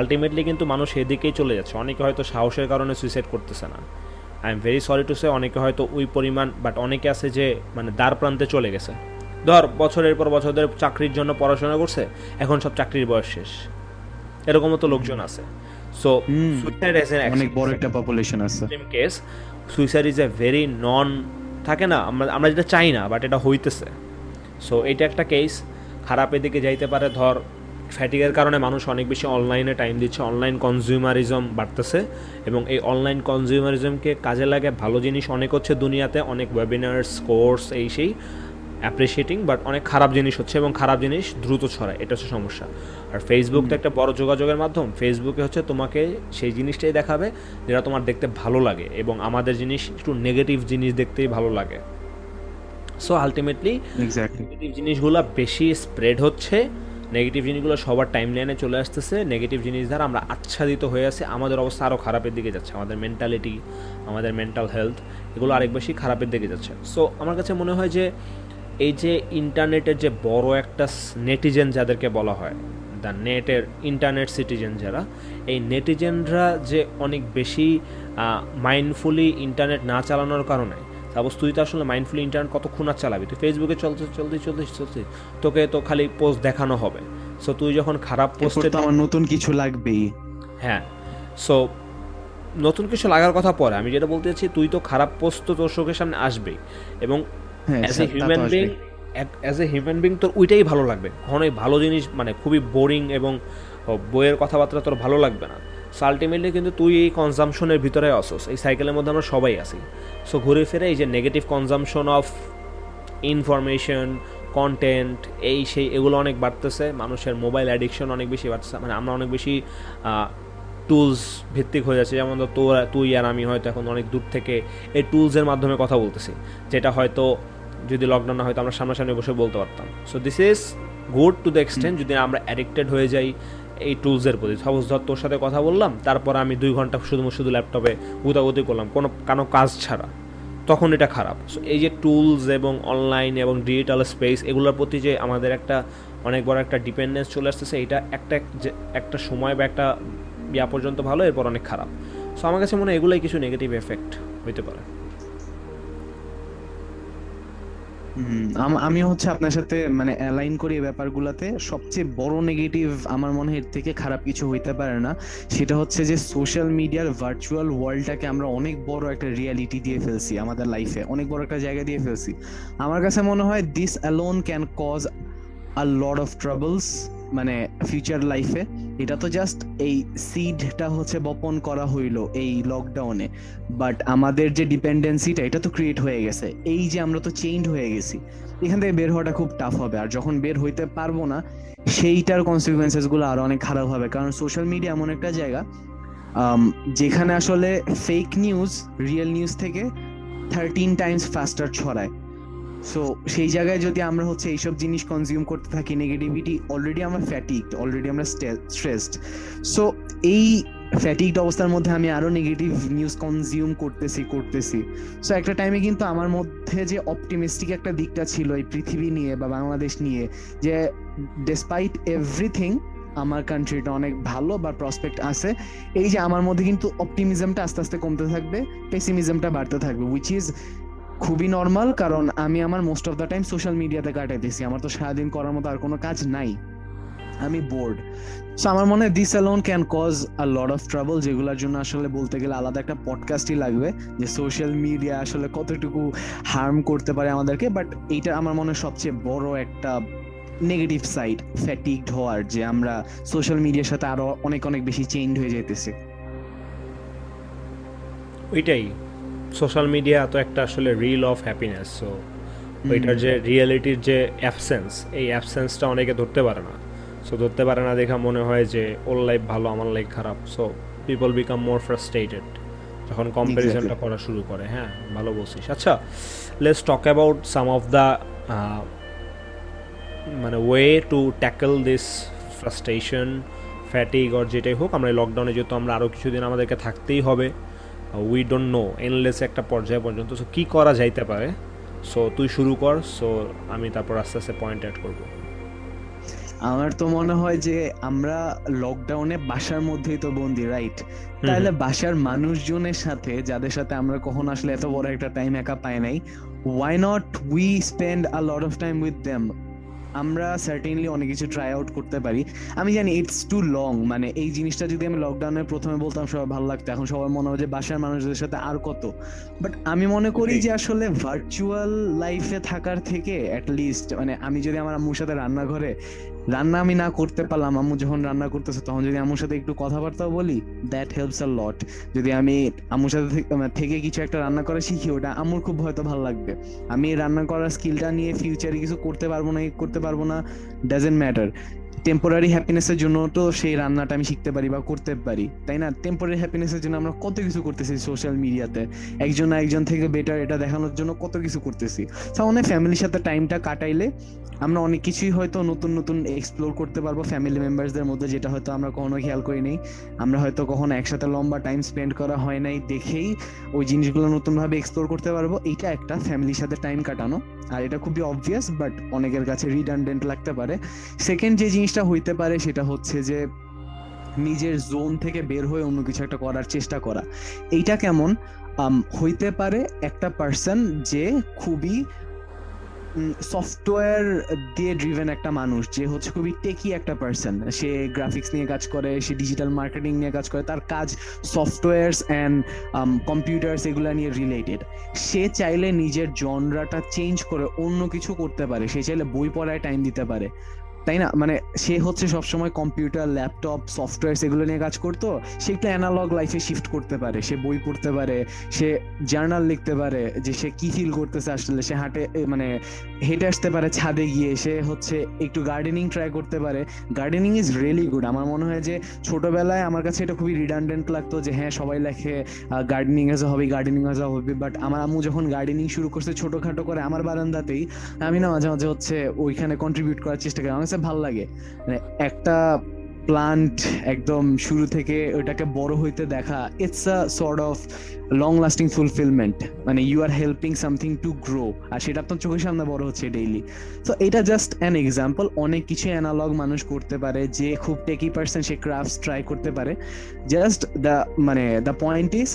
ultimately কিন্তু মানুষ এদিকেই চলে যাচ্ছে। অনেকে হয়তো সাহসের কারণে সুইসাইড করতেছে না, I am very sorry to say, অনেকে হয়তো ওই পরিমাণ, বাট অনেকে আছে যে মানে দ্বার প্রান্তে চলে গেছে। ধর বছরের পর বছর ধরে চাকরির জন্য পড়াশোনা করছে, এখন সব চাকরির বয়স শেষ, এরকমও তো লোকজন আছে। সো সুইসাইড ইজ অনেক বড় একটা পপুলেশন আছে case. Suicide is a very non থাকে না, আমরা যেটা চাই না, বাট এটা হইতেছে। সো এটা একটা কেস। খারাপের দিকে যাইতে পারে, ধর ফ্যাটিগের কারণে মানুষ অনেক বেশি অনলাইনে টাইম দিচ্ছে, অনলাইন কনজিউমারিজম বাড়তেছে, এবং এই অনলাইন কনজিউমারিজমকে কাজে লাগে ভালো জিনিস অনেক হচ্ছে দুনিয়াতে, অনেক ওয়েবিনার্স, কোর্স, এই সেই অ্যাপ্রিসিয়েটিং, বাট অনেক খারাপ জিনিস হচ্ছে, এবং খারাপ জিনিস দ্রুত ছড়ায়, এটা হচ্ছে সমস্যা। আর ফেসবুক তো একটা বড় যোগাযোগের মাধ্যম। ফেসবুকে হচ্ছে তোমাকে সেই জিনিসটাই দেখাবে যেটা তোমার দেখতে ভালো লাগে, এবং আমাদের জিনিস একটু নেগেটিভ জিনিস দেখতেই ভালো লাগে। সো আলটিমেটলি নেগেটিভ জিনিসগুলো বেশি স্প্রেড হচ্ছে, নেগেটিভ জিনিসগুলো সবার টাইম লাইনে চলে আসতেছে, নেগেটিভ জিনিস দ্বারা আমরা আচ্ছাদিত হয়ে আছি, আমাদের অবস্থা আরও খারাপের দিকে যাচ্ছে, আমাদের মেন্টালিটি, আমাদের মেন্টাল হেলথ এগুলো আরেক বেশি খারাপের দিকে যাচ্ছে। সো আমার কাছে মনে হয় যে এই যে ইন্টারনেটের যে বড় একটা নেটিজেন যাদেরকে বলা হয়, দ্য নেটের ইন্টারনেট সিটিজেন যারা, এই নেটিজেনরা যে অনেক বেশি মাইন্ডফুলি ইন্টারনেট না চালানোর কারণে, সাপোজ তুই তো আসলে মাইন্ডফুলি ইন্টারনেট কতক্ষণ আর চালাবি, তুই ফেসবুকে চলতে তোকে তো খালি পোস্ট দেখানো হবে। সো তুই যখন খারাপ পোস্টে আমার নতুন কিছু লাগবেই, হ্যাঁ, সো নতুন কিছু লাগার কথা পরে, আমি যেটা বলতে চাচ্ছি তুই তো খারাপ পোস্ট তো তোর চোখের সামনে আসবেই, এবং অ্যাজ এ হিউম্যান বিং তোর ওইটাই ভালো লাগবে, কখনোই ভালো জিনিস মানে খুবই বোরিং এবং বইয়ের কথাবার্তা তোর ভালো লাগবে না। সো আলটিমেটলি কিন্তু তুই এই কনজামশনের ভিতরে আসোস, এই সাইকেলের মধ্যে আমরা সবাই আসি। সো ঘুরে ফিরে এই যে negative consumption of information, content, এই সেই এগুলো অনেক বাড়তেছে, মানুষের মোবাইল অ্যাডিকশন অনেক বেশি বাড়তেছে, মানে আমরা অনেক বেশি টুলস ভিত্তিক হয়ে যাচ্ছে। যেমন তুই আর আমি হয়তো এখন অনেক দূর থেকে এই টুলসের মাধ্যমে কথা বলতেছি, যেটা হয়তো যদি লকডাউন না হয়তো আমরা সামনাসামনি বসে বলতে পারতাম। So this is good to the extent যদি আমরা অ্যাডিক্টেড হয়ে যাই এই টুলসের প্রতি। সাপোজ ধর তোর সাথে কথা বললাম, তারপর আমি 2 ঘন্টা শুধু ল্যাপটপে গুতাগুতি করলাম কোনো কাজ ছাড়া, তখন এটা খারাপ। সো এই যে টুলস এবং অনলাইন এবং ডিজিটাল স্পেস এগুলোর প্রতি যে আমাদের একটা অনেক বড় একটা ডিপেন্ডেন্স চলে আসতেছে, এটা একটা সময় বা একটা ইয়া পর্যন্ত ভালো, এরপর অনেক খারাপ। সো আমার কাছে মনে হয় এগুলোই কিছু নেগেটিভ এফেক্ট হইতে পারে। আমি হচ্ছে আপনার সাথে মানে অ্যালাইন করি এই ব্যাপারগুলোতে। সবচেয়ে বড় নেগেটিভ আমার মনে হয় এর থেকে খারাপ কিছু হইতে পারে না, সেটা হচ্ছে যে সোশ্যাল মিডিয়ার ভার্চুয়াল ওয়ার্ল্ডটাকে আমরা অনেক বড় একটা রিয়ালিটি দিয়ে ফেলছি, আমাদের লাইফে অনেক বড় একটা জায়গা দিয়ে ফেলছি। আমার কাছে মনে হয় this alone can cause a lot of troubles, মানে ফিউচার লাইফে। এটা তো জাস্ট এই সিডটা হচ্ছে বপন করা হইলো এই লকডাউনে, বাট আমাদের যে ডিপেন্ডেন্সিটা এটা তো ক্রিয়েট হয়ে গেছে, এই যে আমরা তো চেঞ্জ হয়ে গেছি, এখান থেকে বের হওয়াটা খুব টাফ হবে। আর যখন বের হইতে পারবো না, সেইটার কনসিকুয়েন্সেসগুলো আরও অনেক খারাপ হবে, কারণ সোশ্যাল মিডিয়া এমন একটা জায়গা যেখানে আসলে ফেক নিউজ রিয়েল নিউজ থেকে 13 times ফাস্টার ছড়ায়। সো সেই জায়গায় যদি আমরা হচ্ছে এইসব জিনিস কনজিউম করতে থাকি, নেগেটিভিটি, অলরেডি আমরা ফ্যাটিগড, অলরেডি আমরা স্ট্রেসড। সো এই ফ্যাটিগড অবস্থার মধ্যে আমি আরও নেগেটিভ নিউজ কনজিউম করতেছি। সো একটা টাইমে কিন্তু আমার মধ্যে যে অপটিমিস্টিক একটা দিকটা ছিল এই পৃথিবী নিয়ে বা বাংলাদেশ নিয়ে, যে ডিসপাইট এভরিথিং আমার কান্ট্রিটা অনেক ভালো বা প্রসপেক্ট আছে, এই যে আমার মধ্যে কিন্তু অপটিমিজমটা আস্তে আস্তে কমতে থাকবে, পেসিমিজমটা বাড়তে থাকবে, উইচ ইজ খুবই নর্মাল। কারণ আমি আমার most of the time social মিডিয়াতে কাটিয়ে দিয়েছি, আমার তো সারাদিন করার মতো আর কোনো কাজ নাই, আমি বোর্ড। সো আমার মনে হয় this alone can cause a lot of trouble, যেগুলোর জন্য আসলে বলতে গেলে আলাদা একটা পডকাস্টই লাগবে, যে সোশ্যাল মিডিয়া আসলে কতটুকু হার্ম করতে পারে আমাদেরকে। বাট এইটা আমার মনে হয় সবচেয়ে বড় একটা নেগেটিভ সাইড, ফ্যাটিগড হওয়ার, যে আমরা সোশ্যাল মিডিয়ার সাথে আরও অনেক অনেক বেশি চেঞ্জ হয়ে যেতেছি। ওইটাই, সোশ্যাল মিডিয়া তো একটা আসলে রিল অফ হ্যাপিনেস। সো ওইটার যে রিয়েলিটির যে অ্যাবসেন্স, এই অ্যাবসেন্সটা অনেকে ধরতে পারে না। সো ধরতে পারে না দেখা মনে হয় যে ওর লাইফ ভালো, আমার লাইফ খারাপ। So people become more frustrated যখন কম্প্যারিজনটা করা শুরু করে। হ্যাঁ, ভালো বলছিস। আচ্ছা, let's talk about some of the মানে way to tackle this frustration, fatigue or যেটাই হোক। আমরা এই লকডাউনে যেহেতু আমরা আরও কিছুদিন আমাদেরকে থাকতেই হবে, উই ডোন্ট নো এনলেস একটা পর্যায় পর্যন্ত, সো কী করা যাইতে পারে? সো তুই শুরু কর, সো আমি তারপর আস্তে আস্তে পয়েন্ট অ্যাড করব। আমার তো মনে হয় যে আমরা লকডাউনে বাসার মধ্যেই তো বন্দি, রাইট? তাহলে বাসার মানুষজনের সাথে, যাদের সাথে আমরা কখনো আসলে এত বড় একটা টাইম একা পাই নাই, why not we spend a lot of time with them? আমরা সার্টেনলি অনেক কিছু ট্রাই আউট করতে পারি। আমি জানি ইটস টু লং, মানে এই জিনিসটা যদি আমি লকডাউনের প্রথমে বলতাম সবাই ভালো লাগতো, এখন সবার মনে হয় যে বাসার মানুষদের সাথে আর কত। বাট আমি মনে করি যে আসলে ভার্চুয়াল লাইফে থাকার থেকে অ্যাটলিস্ট, মানে আমি যদি আমার আম্মুর সাথে রান্নাঘরে, রান্না আমি না করতে পারলাম, আম্মু যখন রান্না করতেছে তখন যদি আম্মুর সাথে একটু কথাবার্তাও বলি, দ্যাট হেল্পস আ লট। যদি আমি আম্মুর সাথে থেকে কিছু একটা রান্না করা শিখি, ওটা আম্মুর খুব হয়তো ভালো লাগবে। আমি রান্না করার স্কিলটা নিয়ে ফিউচারে কিছু করতে পারবো না, ডাজেন্ট ম্যাটার। টেম্পোরারি হ্যাপিনেসের জন্য তো সেই রান্নাটা আমি শিখতে পারি বা করতে পারি, তাই না? টেম্পোরারি হ্যাপিনেসের জন্য আমরা কত কিছু করতেছি সোশ্যাল মিডিয়াতে, একজন একজন থেকে বেটার এটা দেখানোর জন্য কত কিছু করতেছি। অনেক ফ্যামিলির সাথে টাইমটা কাটাইলে আমরা অনেক কিছুই হয়তো নতুন নতুন এক্সপ্লোর করতে পারবো ফ্যামিলি মেম্বারসদের মধ্যে, যেটা হয়তো আমরা কখনো খেয়াল করি নাই। আমরা হয়তো কখনো একসাথে লম্বা টাইম স্পেন্ড করা হয় নাই দেখেই ওই জিনিসগুলো নতুনভাবে এক্সপ্লোর করতে পারবো। এইটা একটা ফ্যামিলির সাথে টাইম কাটানো, আর এটা খুবই অবভিয়াস বাট অনেকের কাছে রিডান্ডেন্ট লাগতে পারে। সেকেন্ড যে জিনিসটা হইতে পারে সেটা হচ্ছে যে নিজের জোন থেকে বের হয়ে অন্য কিছু একটা করার চেষ্টা করা। এইটা কেমন হইতে পারে একটা পার্সন যে খুবই সফটওয়্যার দিয়ে ড্রিভেন একটা মানুষ, যে হচ্ছে খুবই টেকি একটা পার্সন, সে গ্রাফিক্স নিয়ে কাজ করে, সে ডিজিটাল মার্কেটিং নিয়ে কাজ করে, তার কাজ সফটওয়্যারস অ্যান্ড কম্পিউটার্স এগুলো নিয়ে রিলেটেড। সে চাইলে নিজের জনরাটা চেঞ্জ করে অন্য কিছু করতে পারে, সে চাইলে বই পড়ায় টাইম দিতে পারে, তাই না? মানে সে হচ্ছে সবসময় কম্পিউটার, ল্যাপটপ, সফটওয়্যার এগুলো নিয়ে কাজ করতো, সে একটু অ্যানালগ লাইফে শিফট করতে পারে, সে বই পড়তে পারে, সে জার্নাল লিখতে পারে যে সে কি ফিল করতেছে আসলে, সে হেঁটে আসতে পারে ছাদে গিয়ে, সে হচ্ছে একটু গার্ডেনিং ট্রাই করতে পারে। Gardening is really good. আমার মনে হয় যে ছোটোবেলায় আমার কাছে এটা খুবই রিডান্ডেন্ট লাগতো যে হ্যাঁ সবাই লেখে গার্ডেনিং এজ হবে, গার্ডেনিং এজ হবে, বাট আমার আম্মু যখন গার্ডেনিং শুরু করছে ছোটোখাটো করে আমার বারান্দাতেই, আমি না মাঝে মাঝে হচ্ছে ওইখানে কন্ট্রিবিউট করার চেষ্টা করি। আমার ভালো লাগে মানে একটা প্লান্ট একদম শুরু থেকে ওইটাকে বড় হইতে দেখা, it's a sort of long lasting fulfilment, মানে you are helping something to grow, আর সেটা আপনার চোখের সামনে বড় হচ্ছে ডেইলি। সো এটা জাস্ট অ্যান এক্সাম্পল। অনেক কিছু অ্যানালগ মানুষ করতে পারে, যে খুব টেকি পার্সন সে ক্রাফটস ট্রাই করতে পারে। জাস্ট দ্য পয়েন্ট ইজ,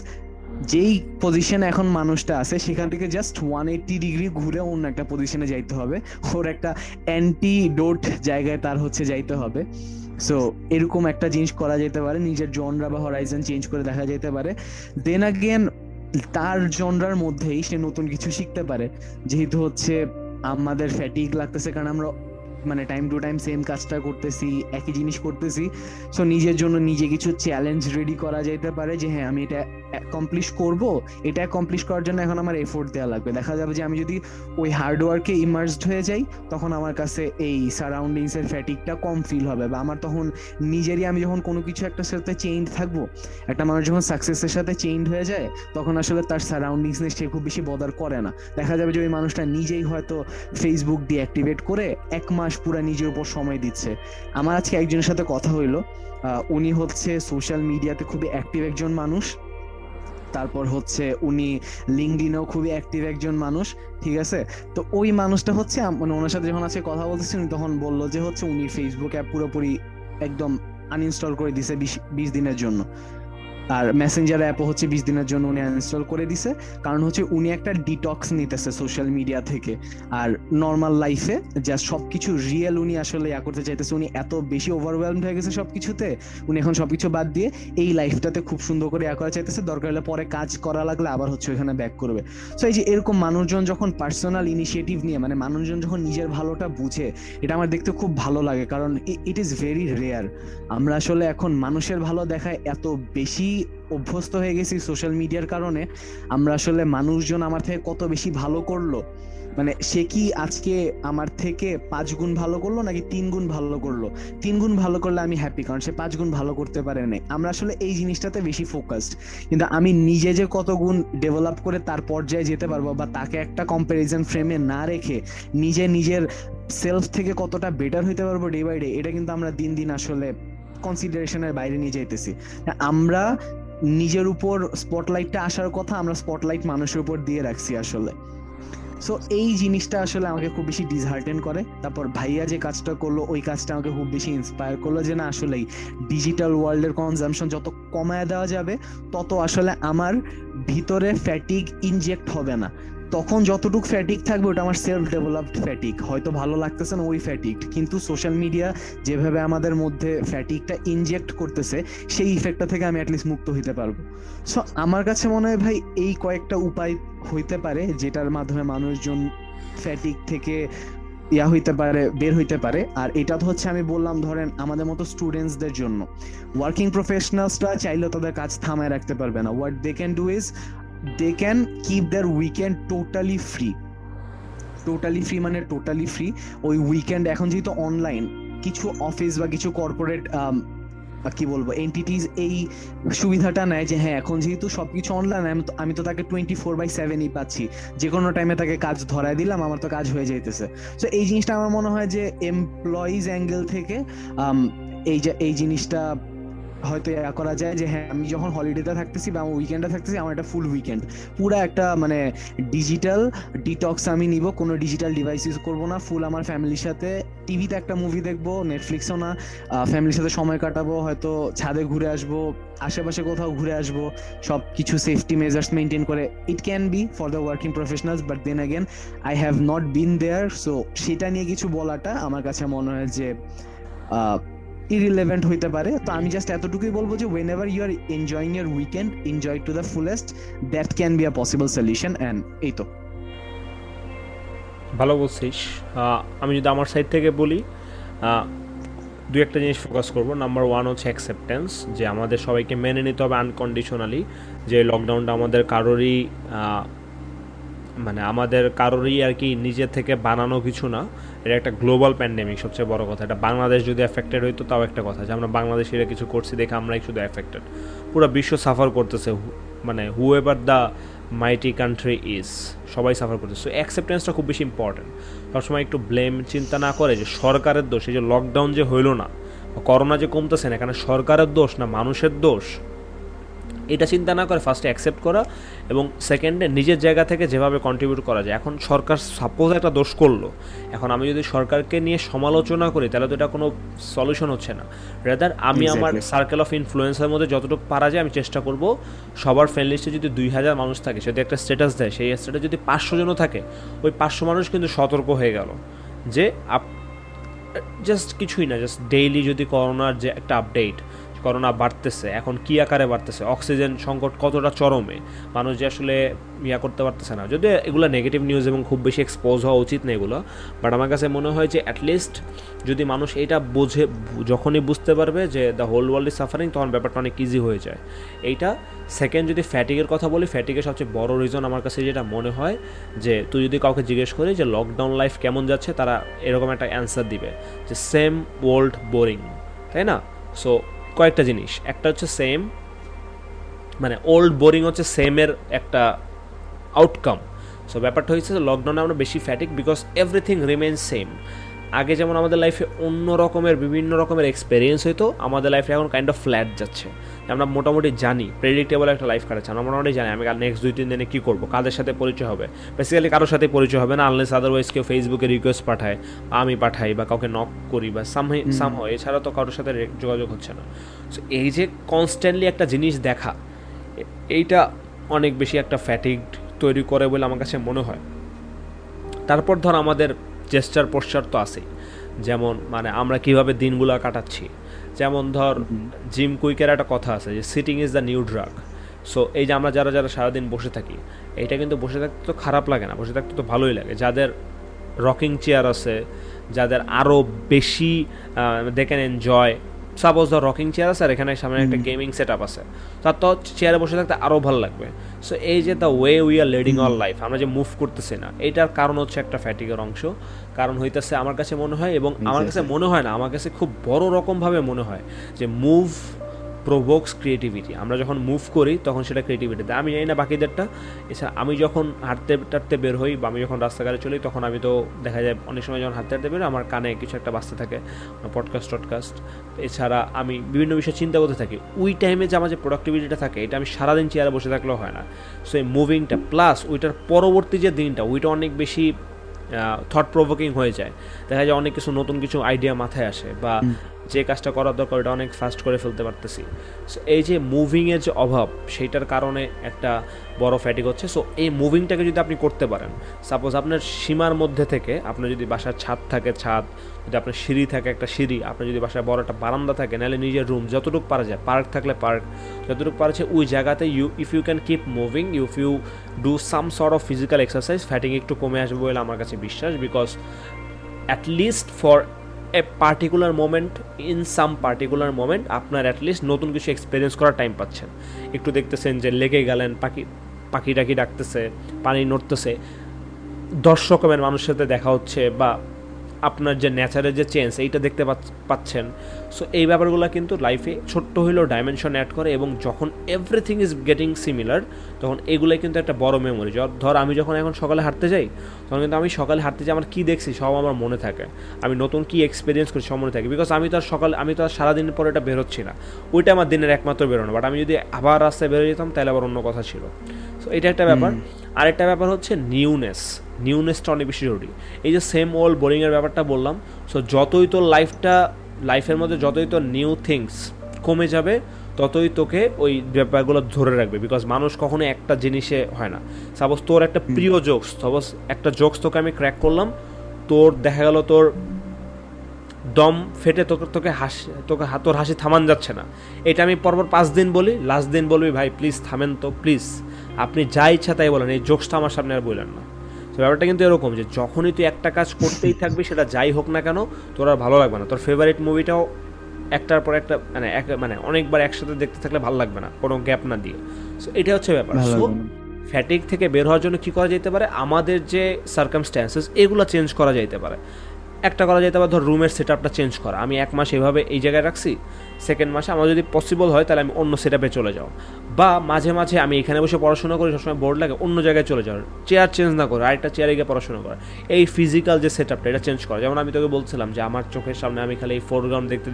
যেই পজিশনে এখন মানুষটা আছে সেখান থেকে জাস্ট 180 ডিগ্রি ঘুরে অন্য একটা পজিশনে যাইতে হবে, ওর একটা অ্যান্টিডোট জায়গায় তার হচ্ছে যাইতে হবে। সো এরকম একটা জিনিস করা যেতে পারে, নিজের জনরা বা হরাইজন চেঞ্জ করে দেখা যেতে পারে। দেন আগেন তার জনরার মধ্যেই সে নতুন কিছু শিখতে পারে। যেহেতু হচ্ছে আমাদের ফ্যাটিক লাগতেছে কারণ আমরা টাইম টু টাইম সেম কাজটা করতেছি, একই জিনিস করতেছি, সো নিজের জন্য নিজে কিছু চ্যালেঞ্জ রেডি করা যেতে পারে যে হ্যাঁ আমি এটা অ্যাকমপ্লিশ করব, এটা অ্যাকমপ্লিশ করার জন্য এখন আমার এফোর্ট দেওয়া লাগবে। দেখা যাবে যে আমি যদি ওই হার্ডওয়ার্কে ইমার্জড হয়ে যাই তখন আমার কাছে এই সারাউন্ডিংসের ফ্যাটিকটা কম ফিল হবে, বা আমার তখন নিজেরই আমি যখন কোনো কিছু একটা সাথে চেইনড থাকবো, একটা মানুষ যখন সাকসেসের সাথে চেইনড হয়ে যায় তখন আসলে তার সারাউন্ডিংস নিয়ে সে খুব বেশি বদার করে না। দেখা যাবে যে ওই মানুষটা নিজেই হয়তো ফেসবুক ডিঅ্যাক্টিভেট করে এক মাস পুরা নিজের উপর সময় দিচ্ছে। আমার আজকে একজনের সাথে কথা হইলো, উনি হচ্ছে সোশ্যাল মিডিয়াতে খুবই অ্যাক্টিভ একজন মানুষ, তারপর হচ্ছে উনি লিঙ্কডইনেও খুবই অ্যাক্টিভ একজন মানুষ, ঠিক আছে? তো ওই মানুষটা হচ্ছে ওনার সাথে যখন আজকে কথা বলতেছি তখন বললো যে হচ্ছে উনি ফেসবুক অ্যাপ পুরোপুরি একদম আনইনস্টল করে দিছে 20 দিনের জন্য, আর মেসেঞ্জার অ্যাপও হচ্ছে 20 দিনের জন্য উনি আনইনস্টল করে দিছে, কারণ হচ্ছে উনি একটা ডিটক্স নিতেছে সোশ্যাল মিডিয়া থেকে আর নর্মাল লাইফে যা সবকিছু রিয়েল উনি আসলে ইয়া করতে চাইতেছে। উনি এত বেশি ওভারওয়েলমড হয়ে গেছে সবকিছুতে, উনি এখন সবকিছু বাদ দিয়ে এই লাইফটাতে খুব সুন্দর করে ইয়া করা চাইতেছে। দরকার হলে পরে কাজ করা লাগলে আবার হচ্ছে ওইখানে ব্যাক করবে। সো এই যে এরকম মানুষজন যখন পার্সোনাল ইনিশিয়েটিভ নিয়ে মানুষজন যখন নিজের ভালোটা বুঝে, এটা আমার দেখতে খুব ভালো লাগে, কারণ ইট ইজ ভেরি রেয়ার। আমরা আসলে এখন মানুষের ভালো দেখায় এত বেশি অভ্যস্ত হয়ে গেছি সোশ্যাল মিডিয়ার কারণে, আমরা আসলে মানুষজন আমার থেকে কত বেশি ভালো করলো, সে কি আজকে আমার থেকে 5 গুণ ভালো করলো নাকি 3 গুণ ভালো করলো, 3 গুণ ভালো করলে আমি হ্যাপি, কারণ সে 5 গুণ ভালো করতে পারে না। আমরা আসলে এই জিনিসটাতে বেশি ফোকাসড, কিন্তু আমি নিজে যে কত গুণ ডেভেলপ করে তার পর্যায়ে যেতে পারবো, বা তাকে একটা কম্প্যারিজন ফ্রেমে না রেখে নিজে নিজের সেলফ থেকে কতটা বেটার হইতে পারবো ডে বাই ডে, এটা কিন্তু আমরা দিন দিন আসলে কনসিডারেশনের বাইরে নিয়ে যাইতেছি। আমরা নিজের উপর স্পটলাইটটা আসার কথা, আমরা স্পটলাইট মানুষের উপর দিয়ে রাখছি আসলে। সো এই জিনিসটা আসলে আমাকে খুব বেশি ডিসহার্টেন করে। তারপর ভাইয়া যে কাজটা করলো ওই কাজটা আমাকে খুব বেশি ইন্সপায়ার করলো যে না আসলেই ডিজিটাল ওয়ার্ল্ডের কনজাম্পশন যত কমায় দেওয়া যাবে তত আসলে আমার ভিতরে ফ্যাটিক ইনজেক্ট হবে না। তখন যতটুকু ফ্যাটিক থাকবে ওটা আমার সেলফ ডেভেলপড ফ্যাটিক, হয়তো ভালো লাগতেছে না ওই ফ্যাটিক, কিন্তু সোশ্যাল মিডিয়া যেভাবে আমাদের মধ্যে ফ্যাটিকটা ইনজেক্ট করতেছে সেই ইফেক্টটা থেকে আমি অ্যাটলিস্ট মুক্ত হইতে পারবো। সো আমার কাছে মনে হয় ভাই এই কয়েকটা উপায় হইতে পারে যেটার মাধ্যমে মানুষজন ফ্যাটিক থেকে বের হইতে পারে। আর এটা তো হচ্ছে আমি বললাম ধরেন আমাদের মতো স্টুডেন্টসদের জন্য। ওয়ার্কিং প্রফেশনালসরা চাইলেও তাদের কাজ থামায় রাখতে পারবে না। What they can do is they can keep their weekend totally free. ওই উইকেন্ড এখন যেহেতু অনলাইন, কিছু অফিস বা কিছু কর্পোরেট কি বলবো এন্টিটিজ এই সুবিধাটা নেয় যে হ্যাঁ এখন যেহেতু সবকিছু অনলাইন, আমি তো তাকে 24/7ই পাচ্ছি, যে কোনো টাইমে তাকে কাজ ধরাই দিলাম, আমার তো কাজ হয়ে যাইতেছে। সো এই জিনিসটা আমার মনে হয় যে এমপ্লয়িজ অ্যাঙ্গেল থেকে এই জিনিসটা হয়তো ইয়া করা যায় যে হ্যাঁ আমি যখন হলিডেতে থাকতেছি বা আমার উইকেন্ডে থাকতেছি, আমার একটা ফুল উইকেন্ড পুরো একটা মানে ডিজিটাল ডিটক্স আমি নিব, কোনো ডিজিটাল ডিভাইস ইউজ করবো না, ফুল আমার ফ্যামিলির সাথে টিভিতে একটা মুভি দেখবো, নেটফ্লিক্সও না, ফ্যামিলির সাথে সময় কাটাবো, হয়তো ছাদে ঘুরে আসবো, আশেপাশে কোথাও ঘুরে আসবো, সব কিছু সেফটি মেজার্স মেনটেন করে। It can be for the working professionals, but then again I have not been there, so সেটা নিয়ে কিছু বলাটা আমার কাছে মনে হয় যে irrelevant হইতে পারে। তো আমি জাস্ট এতটুকুই বলবো যে whenever you are enjoying your weekend, enjoy to the fullest, that can be a possible solution. And এই তো ভালো বলছিস। আমি যদি আমার সাইড থেকে বলি, দুই একটা জিনিস ফোকাস করবো। নাম্বার ওয়ান হচ্ছে অ্যাকসেপ্টেন্স, যে আমাদের সবাইকে মেনে নিতে হবে আনকন্ডিশনালি যে লকডাউনটা আমাদের কারোরই মানে আমাদের কারোরই আর কি নিজে থেকে বানানো কিছু না, এটা একটা গ্লোবাল প্যান্ডেমিক। সবচেয়ে বড় কথা এটা বাংলাদেশ যদি এফেক্টেড হইতো তাও একটা কথা, যে আমরা বাংলাদেশিরা কিছু করছি দেখে আমরাই শুধু এফেক্টেড, পুরো বিশ্ব সাফার করতেছে, মানে whoever the mighty country is, সবাই সাফার করতেছে। সো অ্যাকসেপ্টেন্সটা খুব বেশি ইম্পর্ট্যান্ট, সবসময় একটু ব্লেম চিন্তা না করে যে সরকারের দোষ, এই যে লকডাউন যে হইলো না, করোনা যে কমতেছে না, এখানে সরকারের দোষ না মানুষের দোষ, এটা চিন্তা না করে ফার্স্টে অ্যাকসেপ্ট করা এবং সেকেন্ডে নিজের জায়গা থেকে যেভাবে কন্ট্রিবিউট করা যায়। এখন সরকার সাপোজ একটা দোষ করলো, এখন আমি যদি সরকারকে নিয়ে সমালোচনা করি তাহলে তো এটা কোনো সলিউশন হচ্ছে না। রেদার আমি আমার সার্কেল অফ ইনফ্লুয়েন্সের মধ্যে যতটুকু পারা যায় আমি চেষ্টা করব, সবার ফ্রেন্ড লিস্টে যদি 2000 মানুষ থাকে, যদি একটা স্ট্যাটাস দেয়, সেই স্ট্যাটাস যদি 500 জনও থাকে, ওই 500 মানুষ কিন্তু সতর্ক হয়ে গেল যে জাস্ট কিছুই না, জাস্ট ডেইলি যদি করোনার যে একটা আপডেট, করোনা বাড়তেছে, এখন কী আকারে বাড়তেছে, অক্সিজেন সংকট কতটা চরমে, মানুষ যে আসলে ইয়া করতে পারতেছে না। যদিও এগুলো নেগেটিভ নিউজ এবং খুব বেশি এক্সপোজ হওয়া উচিত না এগুলো, বাট আমার কাছে মনে হয় যে অ্যাটলিস্ট যদি মানুষ এটা বোঝে, যখনই বুঝতে পারবে যে the whole world is suffering, তখন ব্যাপারটা অনেক ইজি হয়ে যায়। এইটা সেকেন্ড। যদি ফ্যাটিকের কথা বলি, ফ্যাটিকের সবচেয়ে বড় রিজন আমার কাছে যেটা মনে হয় যে তুই যদি কাউকে জিজ্ঞেস করিস যে লকডাউন লাইফ কেমন যাচ্ছে, তারা এরকম একটা অ্যান্সার দিবে যে সেম ওল্ড বোরিং, তাই না? সো কয়েকটা জিনিস, একটা হচ্ছে সেম, মানে ওল্ড বোরিং হচ্ছে সেমের একটা আউটকাম। সো ব্যাপারটা হচ্ছে লকডাউনে আমরা বেশি fatigue because everything remain same. আগে যেমন আমাদের লাইফে অন্য রকমের বিভিন্ন রকমের এক্সপিরিয়েন্স হইতো, আমাদের লাইফে এখন কাইন্ড অফ ফ্ল্যাট যাচ্ছে, আমরা মোটামুটি জানি, প্রেডিক্টেবল একটা লাইফ কাটাচ্ছি, আমরা মোটামুটি জানি আমি নেক্সট 2-3 দিনে কী করবো, কাদের সাথে পরিচয় হবে। বেসিক্যালি কারোর সাথে পরিচয় হবে না আনলেস আদারওয়াইজ কেউ ফেসবুকে রিকোয়েস্ট পাঠায়, আমি পাঠাই বা কাউকে নক করি বা সামহাও, এছাড়া তো কারোর সাথে যোগাযোগ হচ্ছে না। সো এই যে কনস্ট্যান্টলি একটা জিনিস দেখা, এইটা অনেক বেশি একটা ফ্যাটিক তৈরি করে বলে আমার কাছে মনে হয়। তারপর ধর আমাদের জেস্টার পোস্টার তো আছেই, যেমন মানে আমরা কীভাবে দিনগুলো কাটাচ্ছি, যেমন ধর জিম কুইকের একটা কথা আছে যে sitting is the new drug. So এই যে আমরা যারা যারা সারাদিন বসে থাকি, এইটা কিন্তু বসে থাকতে তো খারাপ লাগে না, বসে থাকতে তো ভালোই লাগে। যাদের রকিং চেয়ার আছে, যাদের আরও বেশি দে ক্যান এনজয়, সাপোজ ধর রকিং চেয়ার আছে আর এখানে সামনে একটা গেমিং সেট আপ আছে, তার তো চেয়ারে বসে থাকতে আরও ভালো লাগবে। সো এই যে the way we are leading our life, আমরা যে মুভ করতেছি না, এইটার কারণ হচ্ছে একটা ফ্যাটিকের অংশ কারণ হইতেছে আমার কাছে মনে হয়। এবং আমার কাছে মনে হয় না, আমার কাছে খুব বড় রকমভাবে মনে হয় যে মুভ প্রভোক্স ক্রিয়েটিভিটি। আমরা যখন মুভ করি তখন সেটা ক্রিয়েটিভিটি দেয়। আমি জানি না বাকিদেরটা। এছাড়া আমি যখন হাঁটতে বের হই বা আমি যখন রাস্তাঘাটে চলি, তখন আমি তো দেখা যায় অনেক সময় যখন হাঁটতে বের হই আমার কানে কিছু একটা বাজতে থাকে, পডকাস্ট। এছাড়া আমি বিভিন্ন বিষয়ে চিন্তা করতে থাকি। ওই টাইমে যে আমার যে প্রোডাক্টিভিটিটা থাকে, এটা আমি সারাদিন চেয়ারে বসে থাকলেও হয় না। সো এই মুভিংটা প্লাস ওইটার পরবর্তী যে দিনটা, ওইটা অনেক বেশি থট প্রভোকিং হয়ে যায়। দেখা যায় অনেক কিছু নতুন কিছু আইডিয়া মাথায় আসে, বা যে কাজটা করার দরকার ওটা অনেক ফাস্ট করে ফেলতে পারতেছি। সো এই যে মুভিংয়ের যে অভাব, সেইটার কারণে একটা বড় ফ্যাটিক হচ্ছে। সো এই মুভিংটাকে যদি আপনি করতে পারেন, সাপোজ আপনার সীমার মধ্যে থেকে, আপনার যদি বাসার ছাদ থাকে ছাদ, যদি আপনার সিঁড়ি থাকে একটা সিঁড়ি, আপনার যদি বাসায় বড় একটা বারান্দা থাকে, নাহলে নিজের রুম, যতটুকু পারা যায়, পার্ক থাকলে পার্ক, যতটুকু পারা যায় ওই জায়গাতে if you can keep moving, if you do some sort of physical exercise, fatigue একটু কমে আসবে বলে আমার কাছে বিশ্বাস। Because at least for a particular moment, in some particular moment আপনার অ্যাটলিস্ট নতুন কিছু এক্সপিরিয়েন্স করার টাইম পাচ্ছেন। একটু দেখতেছেন যে লেগে গেলেন, পাখি ডাকতেছে, পানি নড়তেছে, দর্শক মানুষের সাথে দেখা হচ্ছে, বা আপনার যে নেচারের যে চেঞ্জ এইটা দেখতে পাচ্ছেন। সো এই ব্যাপারগুলো কিন্তু লাইফে ছোট্ট হইলেও ডাইমেনশন অ্যাড করে, এবং যখন এভরিথিং ইজ গেটিং সিমিলার তখন এগুলোই কিন্তু একটা বড় মেমোরি। ধর আমি যখন এখন সকালে হাঁটতে যাই, তখন কিন্তু আমি সকালে হাঁটতে যাই আমার কী দেখছি সব আমার মনে থাকে, আমি নতুন কী এক্সপিরিয়েন্স করি সব মনে থাকে, বিকজ আমি তো আর সারাদিন পরে এটা বেরোচ্ছি না, ওইটা আমার দিনের একমাত্র বেরোনো। বাট আমি যদি আবার রাস্তায় বেরোয় যেতাম তাহলে আবার অন্য কথা ছিল। সো এটা একটা ব্যাপার। আরেকটা ব্যাপার হচ্ছে নিউনেসটা অনেক বেশি জরুরি। এই যে সেম ওল্ড বোরিংয়ের ব্যাপারটা বললাম, সো যতই তোর লাইফের মধ্যে যতই তোর নিউ থিংস কমে যাবে ততই তোকে ওই ব্যাপারগুলো ধরে রাখবে, বিকজ মানুষ কখনো একটা জিনিসে হয় না। সাপোজ তোর একটা প্রিয় জোকস, সাপোজ একটা জোকস তোকে আমি ক্র্যাক করলাম, তোর দেখা গেল তোর দম ফেটে তোর হাসি থামান যাচ্ছে না, এটা আমি পরপর 5 দিন বলি, লাস্ট দিন বলবি ভাই প্লিজ থামেন তো, প্লিজ আপনি যা ইচ্ছা তাই বলেন, এই জোকসটা আমার সামনে আর বললেন না। তো ব্যাপারটা কিন্তু এরকম যে যখনই তুই একটা কাজ করতেই থাকবি সেটা যাই হোক না কেন তোর আর ভালো লাগবে না। তোর ফেভারিট মুভিটাও একটার পর একটা মানে অনেকবার একসাথে দেখতে থাকলে ভালো লাগবে না কোনো গ্যাপ না দিয়ে। সো এটা হচ্ছে ব্যাপার। সো ফ্যাটিক থেকে বের হওয়ার জন্য কী করা যেতে পারে, আমাদের যে সার্কামস্ট্যান্সেস এগুলো চেঞ্জ করা যেতে পারে। একটা করা যেতে পারে ধর রুমের সেট আপটা চেঞ্জ করা, আমি এক মাস এভাবে এই জায়গায় রাখছি, সেকেন্ড মাসে আমার যদি পসিবল হয় তাহলে আমি অন্য সেট আপে চলে যাও, বা মাঝে মাঝে আমি এখানে বসে পড়াশোনা করি সবসময় বোর্ড লাগে অন্য জায়গায় চলে যাওয়ার, চেয়ার চেঞ্জ না করে আরেকটা চেয়ারে গিয়ে পড়াশোনা করা, এই ফিজিক্যাল যে সেট আপটা এটা চেঞ্জ করা। যেমন আমি তোকে বলছিলাম যে আমার চোখের সামনে আমি খালি এই ফোরগ্রাউন্ড দেখতে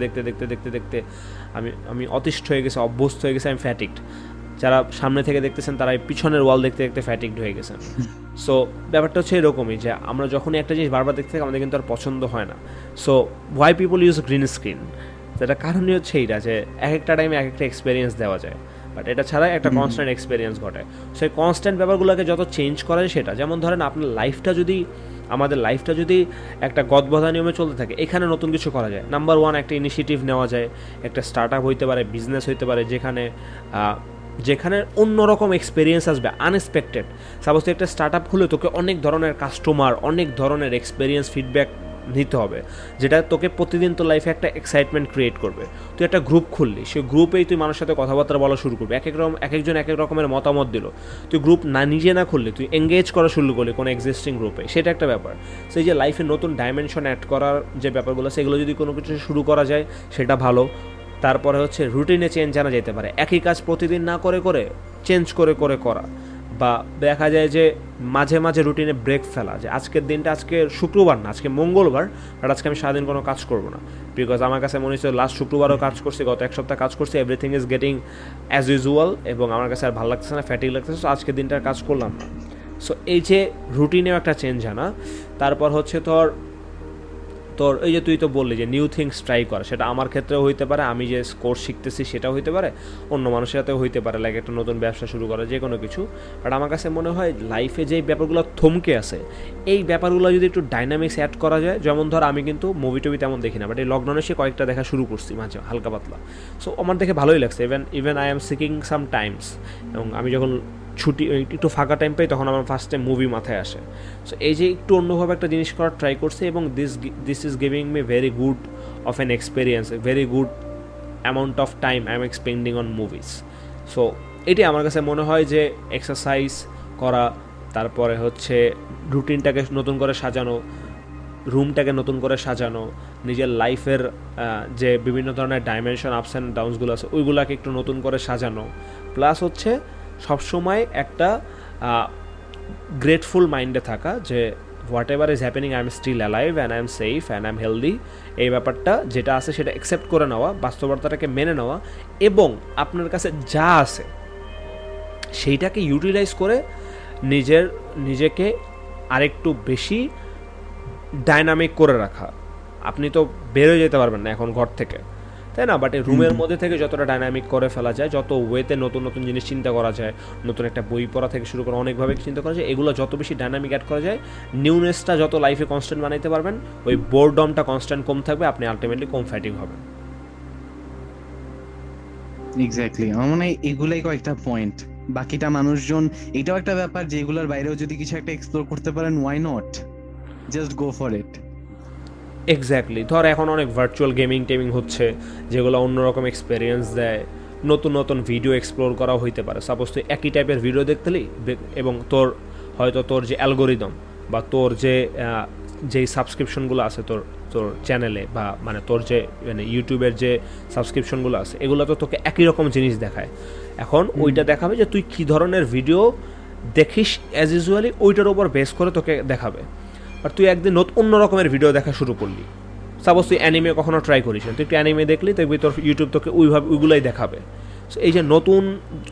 আমি অতিষ্ঠ হয়ে গেছি, অভ্যস্ত হয়ে গেছি, আমি ফ্যাটিকড। যারা সামনে থেকে দেখতেছেন তারা এই পিছনের ওয়াল দেখতে ফ্যাটিকড হয়ে গেছেন। সো ব্যাপারটা হচ্ছে এরকমই যে আমরা যখনই একটা জিনিস বারবার দেখতে থাকি আমাদের কিন্তু আর পছন্দ হয় না। So why people use green screen, যেটা কারণই হচ্ছে এইটা যে এক একটা টাইমে এক একটা এক্সপিরিয়েন্স দেওয়া যায়, বাট এটা ছাড়া একটা কনস্ট্যান্ট এক্সপিরিয়েন্স ঘটায়। সো এই কনস্ট্যান্ট ব্যাপারগুলোকে যত চেঞ্জ করা যায় সেটা, যেমন ধরেন আপনার আমাদের লাইফটা যদি একটা গদবধা নিয়মে চলতে থাকে, এখানে নতুন কিছু করা যায়। নাম্বার 1, একটা ইনিশিয়েটিভ নেওয়া যায়, একটা স্টার্ট আপ হইতে পারে, বিজনেস হইতে পারে, যেখানে অন্যরকম এক্সপিরিয়েন্স আসবে আনএক্সপেক্টেড। সাপোজ তুই একটা স্টার্ট আপ খুলে তোকে অনেক ধরনের কাস্টমার, অনেক ধরনের এক্সপিরিয়েন্স ফিডব্যাক নিতে হবে, যেটা তোকে প্রতিদিন তোর লাইফে একটা এক্সাইটমেন্ট ক্রিয়েট করবে। তুই একটা গ্রুপ খুললি, সেই গ্রুপেই তুই মানুষের সাথে কথাবার্তা বলা শুরু করবি, এক একজন এক এক রকমের মতামত দিল, তুই গ্রুপ না নিজে না খুললি তুই এঙ্গেজ করা শুরু করলি কোনো এক্সিস্টিং গ্রুপে, সেটা একটা ব্যাপার। সেই যে লাইফে নতুন ডাইমেনশন অ্যাড করার যে ব্যাপারগুলো সেগুলো যদি কোনো কিছু শুরু করা যায় সেটা ভালো। তারপরে হচ্ছে রুটিনে চেঞ্জ আনা যেতে পারে, একই কাজ প্রতিদিন না করে চেঞ্জ করে করা, বা দেখা যায় যে মাঝে মাঝে রুটিনে ব্রেক ফেলা, যে আজকের দিনটা আজকে শুক্রবার না আজকে মঙ্গলবার, বাট আজকে আমি সারাদিন কোনো কাজ করবো না, বিকজ আমার কাছে মনে হচ্ছে লাস্ট শুক্রবারও কাজ করছি, গত এক সপ্তাহ কাজ করছি, everything is getting as usual এবং আমার কাছে আর ভালো লাগতেছে না, ফ্যাটিক লাগতেছে, সো আজকের দিনটা কাজ করলাম না। সো এই যে রুটিনেও একটা চেঞ্জ আনা। তারপর হচ্ছে তোর এই যে তুই তো বললি যে নিউ থিংস ট্রাই করা, সেটা আমার ক্ষেত্রেও হইতে পারে, আমি যে কোর্স শিখতেছি সেটাও হইতে পারে, অন্য মানুষের সাথেও হইতে পারে, লাইক একটা নতুন ব্যবসা শুরু করা, যে কোনো কিছু। বাট আমার কাছে মনে হয় লাইফে যেই ব্যাপারগুলো থমকে আছে এই ব্যাপারগুলো যদি একটু ডাইনামিক্স অ্যাড করা যায়, যেমন ধর আমি কিন্তু মুভি টুভি তেমন দেখি না, বাট এই লকডাউনে সে কয়েকটা দেখা শুরু করছি মাঝে হালকা পাতলা, সো আমার দেখে ভালোই লাগছে। Even I am seeking some Times, এবং আমি যখন ছুটি একটু ফাঁকা টাইম পাই তখন আমার ফার্স্ট টাইম মুভি মাথায় আসে। সো এই যে একটু অন্যভাবে একটা জিনিস করার ট্রাই করছি, এবং this is giving me very good of an experience, very good amount of time I am expending on movies. So এটি আমার কাছে মনে হয় যে এক্সারসাইজ করা, তারপরে হচ্ছে রুটিনটাকে নতুন করে সাজানো, রুমটাকে নতুন করে সাজানো, নিজের লাইফের যে বিভিন্ন ধরনের ডাইমেনশন আপস অ্যান্ড ডাউনসগুলো আছে ওইগুলোকে একটু নতুন করে সাজানো, প্লাস হচ্ছে সবসময় একটা গ্রেটফুল মাইন্ডে থাকা যে whatever is happening I am still alive and I am safe and I am healthy. এই ব্যাপারটা যেটা আছে সেটা অ্যাকসেপ্ট করে নেওয়া, বাস্তবতাটাকে মেনে নেওয়া, এবং আপনার কাছে যা আছে সেইটাকে ইউটিলাইজ করে নিজেকে আরেকটু বেশি ডাইনামিক করে রাখা। আপনি তো বেরোয় যেতে পারবেন না এখন ঘর থেকে, তাই না, বাট এই রুমের মধ্যে থেকে যতটা ডাইনামিক করে ফেলা যায়, যত ওয়েতে নতুন নতুন জিনিস চিন্তা করা যায়, নতুন একটা বই পড়া থেকে শুরু করে অনেকভাবে চিন্তা করা যায়, এগুলো যত বেশি ডাইনামিক অ্যাড করা যায়, নিউনেসটা যত লাইফে কনস্ট্যান্ট বানাইতে পারবেন, ওই বোরডমটা কনস্ট্যান্ট কম থাকবে, আপনি আলটিমেটলি কম ফ্যাটিক হবেন। এক্স্যাক্টলি, আমার মনে হয় এগুলাই কয়েকটা পয়েন্ট। বাকিটা মানুষজন এটাও একটা ব্যাপার যেগুলোর বাইরেও যদি কিছু একটা এক্সপ্লোর করতে পারেন, why not, just go for it. Exactly, ধর এখন অনেক ভার্চুয়াল গেমিং টেমিং হচ্ছে যেগুলো অন্যরকম এক্সপিরিয়েন্স দেয়, নতুন নতুন ভিডিও এক্সপ্লোর করা হইতে পারে। সাপোজ তুই একই টাইপের ভিডিও দেখতেলি এবং তোর হয়তো তোর যে অ্যালগোরিদম বা তোর যে যেই সাবস্ক্রিপশনগুলো আছে তোর তোর চ্যানেলে বা মানে তোর যে মানে ইউটিউবের যে সাবস্ক্রিপশনগুলো আছে এগুলো তো তোকে একই রকম জিনিস দেখায়। এখন ওইটা দেখাবে যে তুই কী ধরনের ভিডিও দেখিস, অ্যাজ ইউজুয়ালি ওইটার উপর বেস করে তোকে দেখাবে। আর তুই একদিন অন্য রকমের ভিডিও দেখা শুরু করলি, সাপোজ তুই অ্যানিমে কখনো ট্রাই করিস না, তুই একটু অ্যানিমে দেখলি দেখবি তোর ইউটিউব তোকে ওইভাবে ওইগুলোই দেখাবে। সো এই যে নতুন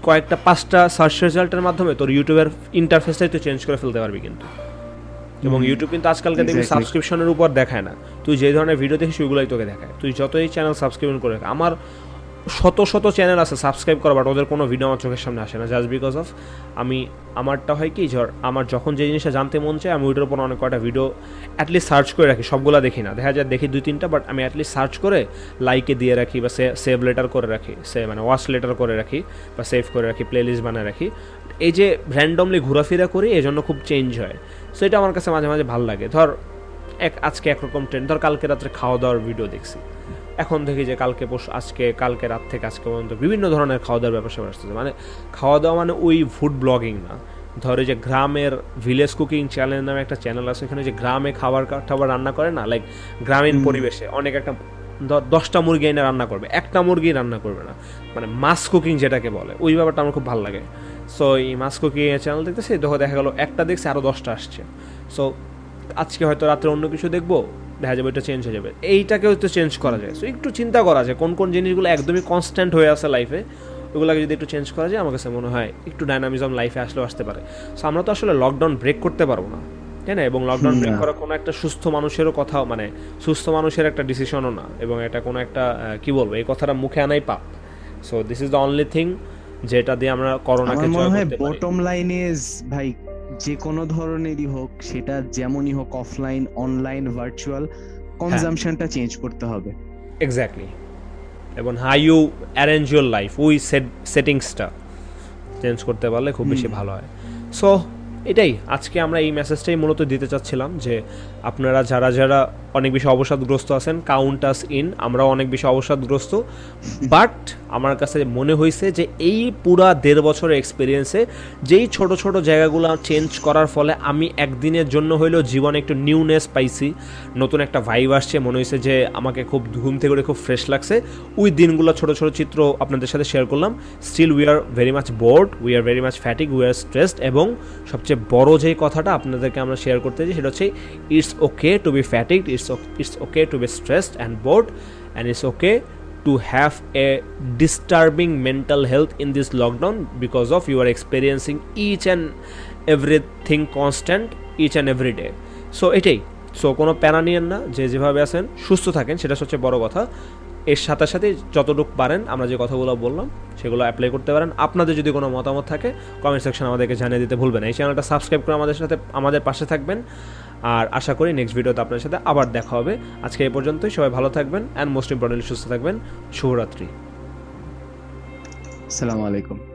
কয়েকটা 5টা সার্চ রেজাল্টের মাধ্যমে তোর ইউটিউবের ইন্টারফেসটাই তুই চেঞ্জ করে ফেলতে পারবি কিন্তু। এবং ইউটিউব কিন্তু আজকালকে দেখবি সাবস্ক্রিপশনের উপর দেখায় না, তুই যে ধরনের ভিডিও দেখিস ওইগুলোই তোকে দেখায়। তুই যতই চ্যানেল সাবস্ক্রিপশন করে, আমার শত শত চ্যানেল আছে সাবস্ক্রাইব করা, বাট ওদের কোনো ভিডিও আমার চোখের সামনে আসে না, জাস্ট বিকজ অফ আমারটা হয় কি ঝড়, আমার যখন যে জিনিসটা জানতে মন চায় আমি ওইটার উপর অনেক কয়টা ভিডিও অ্যাটলিস্ট সার্চ করে রাখি, সবগুলো দেখি না, দেখা যায় দেখি 2-3টা, বাট আমি অ্যাটলিস্ট সার্চ করে লাইকে দিয়ে রাখি বা সেভ লেটার করে রাখি, মানে ওয়াচ লেটার করে রাখি বা সেভ করে রাখি, প্লে লিস্ট বানিয়ে রাখি। এই যে র্যান্ডমলি ঘোরাফেরা করি এই জন্য খুব চেঞ্জ হয়। সো এটা আমার কাছে মাঝে মাঝে ভালো লাগে। ধর আজকে একরকম ট্রেন্ড, ধর কালকে রাত্রে খাওয়া দাওয়ার ভিডিও দেখছি, এখন দেখি যে কালকে আজকে কালকে রাত থেকে আজকে পর্যন্ত বিভিন্ন ধরনের খাওয়া দাওয়ার ব্যাপার স্যাপার আসতেছে। মানে খাওয়া দাওয়া মানে ওই ফুড ব্লগিং না, ধরে যে গ্রামের ভিলেজ কুকিং চ্যানেল নামে একটা চ্যানেল আছে, এখানে যে গ্রামে খাবার রান্না করে না, লাইক গ্রামীণ পরিবেশে অনেক একটা 10টা মুরগি এনে রান্না করবে, একটা মুরগি রান্না করবে না, মানে মাছ কুকিং যেটাকে বলে, ওই ব্যাপারটা আমার খুব ভালো লাগে। সো এই মাছ কুকিংয়ের চ্যানেল দেখতেছি, দেখা গেলো একটা দেখছে আরও 10টা আসছে। সো আজকে হয়তো রাত্রে অন্য কিছু দেখবো, দেখা যাবে এটা চেঞ্জ হয়ে যাবে, এইটাকেও তো চেঞ্জ করা যায়। সো একটু চিন্তা করা যায় কোন কোন জিনিসগুলো একদমই কনস্ট্যান্ট হয়ে আসে লাইফে, ওগুলোকে যদি একটু চেঞ্জ করা যায় আমার কাছে মনে হয় একটু ডায়নামিজম লাইফে আসলেও আসতে পারে। সো আমরা তো আসলে লকডাউন ব্রেক করতে পারবো না, তাই না? এবং লকডাউন ব্রেক করা কোনো একটা সুস্থ মানুষেরও কথা, মানে সুস্থ মানুষের একটা ডিসিশনও না, এবং এটা কোনো একটা কী বলবো, এই কথাটা মুখে আনাই পাপ। So this is the only thing যেটা দিয়ে আমরা করোনাকে জয় করতে পারি। বটম লাইন ইজ ভাই, যে কোনো ধরনেরই হোক, সেটা যেমনই হোক, অফলাইন অনলাইন ভার্চুয়াল, কনজাম্পশনটা চেঞ্জ করতে হবে। এক্স্যাক্টলি। এবং how you arrange your life, ওই সেটিংসটা চেঞ্জ করতে পারলে খুব বেশি ভালো হয়। সো এটাই আজকে আমরা এই মেসেজটাই মূলত দিতে চাচ্ছিলাম, যে আপনারা যারা যারা অনেক বেশি অবসাদগ্রস্ত আছেন, কাউন্ট আস ইন, আমরাও অনেক বেশি অবসাদগ্রস্ত। বাট আমার কাছে মনে হয়েছে যে এই পুরা 1.5 বছরের এক্সপিরিয়েন্সে যেই ছোট ছোট জায়গাগুলো চেঞ্জ করার ফলে আমি একদিনের জন্য হইলেও জীবনে একটু নিউনেস পাইছি, নতুন একটা ভাইব আসছে, মনে হয়েছে যে আমাকে খুব ঘুম থেকে খুব ফ্রেশ লাগছে, ওই দিনগুলো ছোট ছোট চিত্র আপনাদের সাথে শেয়ার করলাম। Still we are very much bored, we are very much fatigue, we are stressed, এবং সবচেয়ে বড় যেই কথাটা আপনাদেরকে আমরা শেয়ার করতে চাই সেটা হচ্ছে it's okay to be fatigued, it's okay to be stressed and bored, and it's okay to have a disturbing mental health in this lockdown, because of you are experiencing each and everything constant each and every day. So এটাই, so কোনো প্যারা নিয়েন না, যে যেভাবে আছেন সুস্থ থাকেন, সেটা সবচেয়ে বড় কথা। এর সাথে সাথে যতটুকু পারেন আমরা যে কথাগুলো বললাম সেগুলো অ্যাপ্লাই করতে পারেন। আপনাদের যদি কোনো মতামত থাকে কমেন্ট সেকশন আমাদেরকে জানিয়ে দিতে ভুলবেন না। এই চ্যানেলটা সাবস্ক্রাইব করে আমাদের পাশে থাকবেন, আর আশা করি নেক্সট ভিডিওতে আপনার সাথে আবার দেখা হবে। আজকে এই পর্যন্তই, সবাই ভালো থাকবেন অ্যান্ড মোস্ট ইম্পর্টেন্টলি সুস্থ থাকবেন। শুভরাত্রি, আসসালামু আলাইকুম।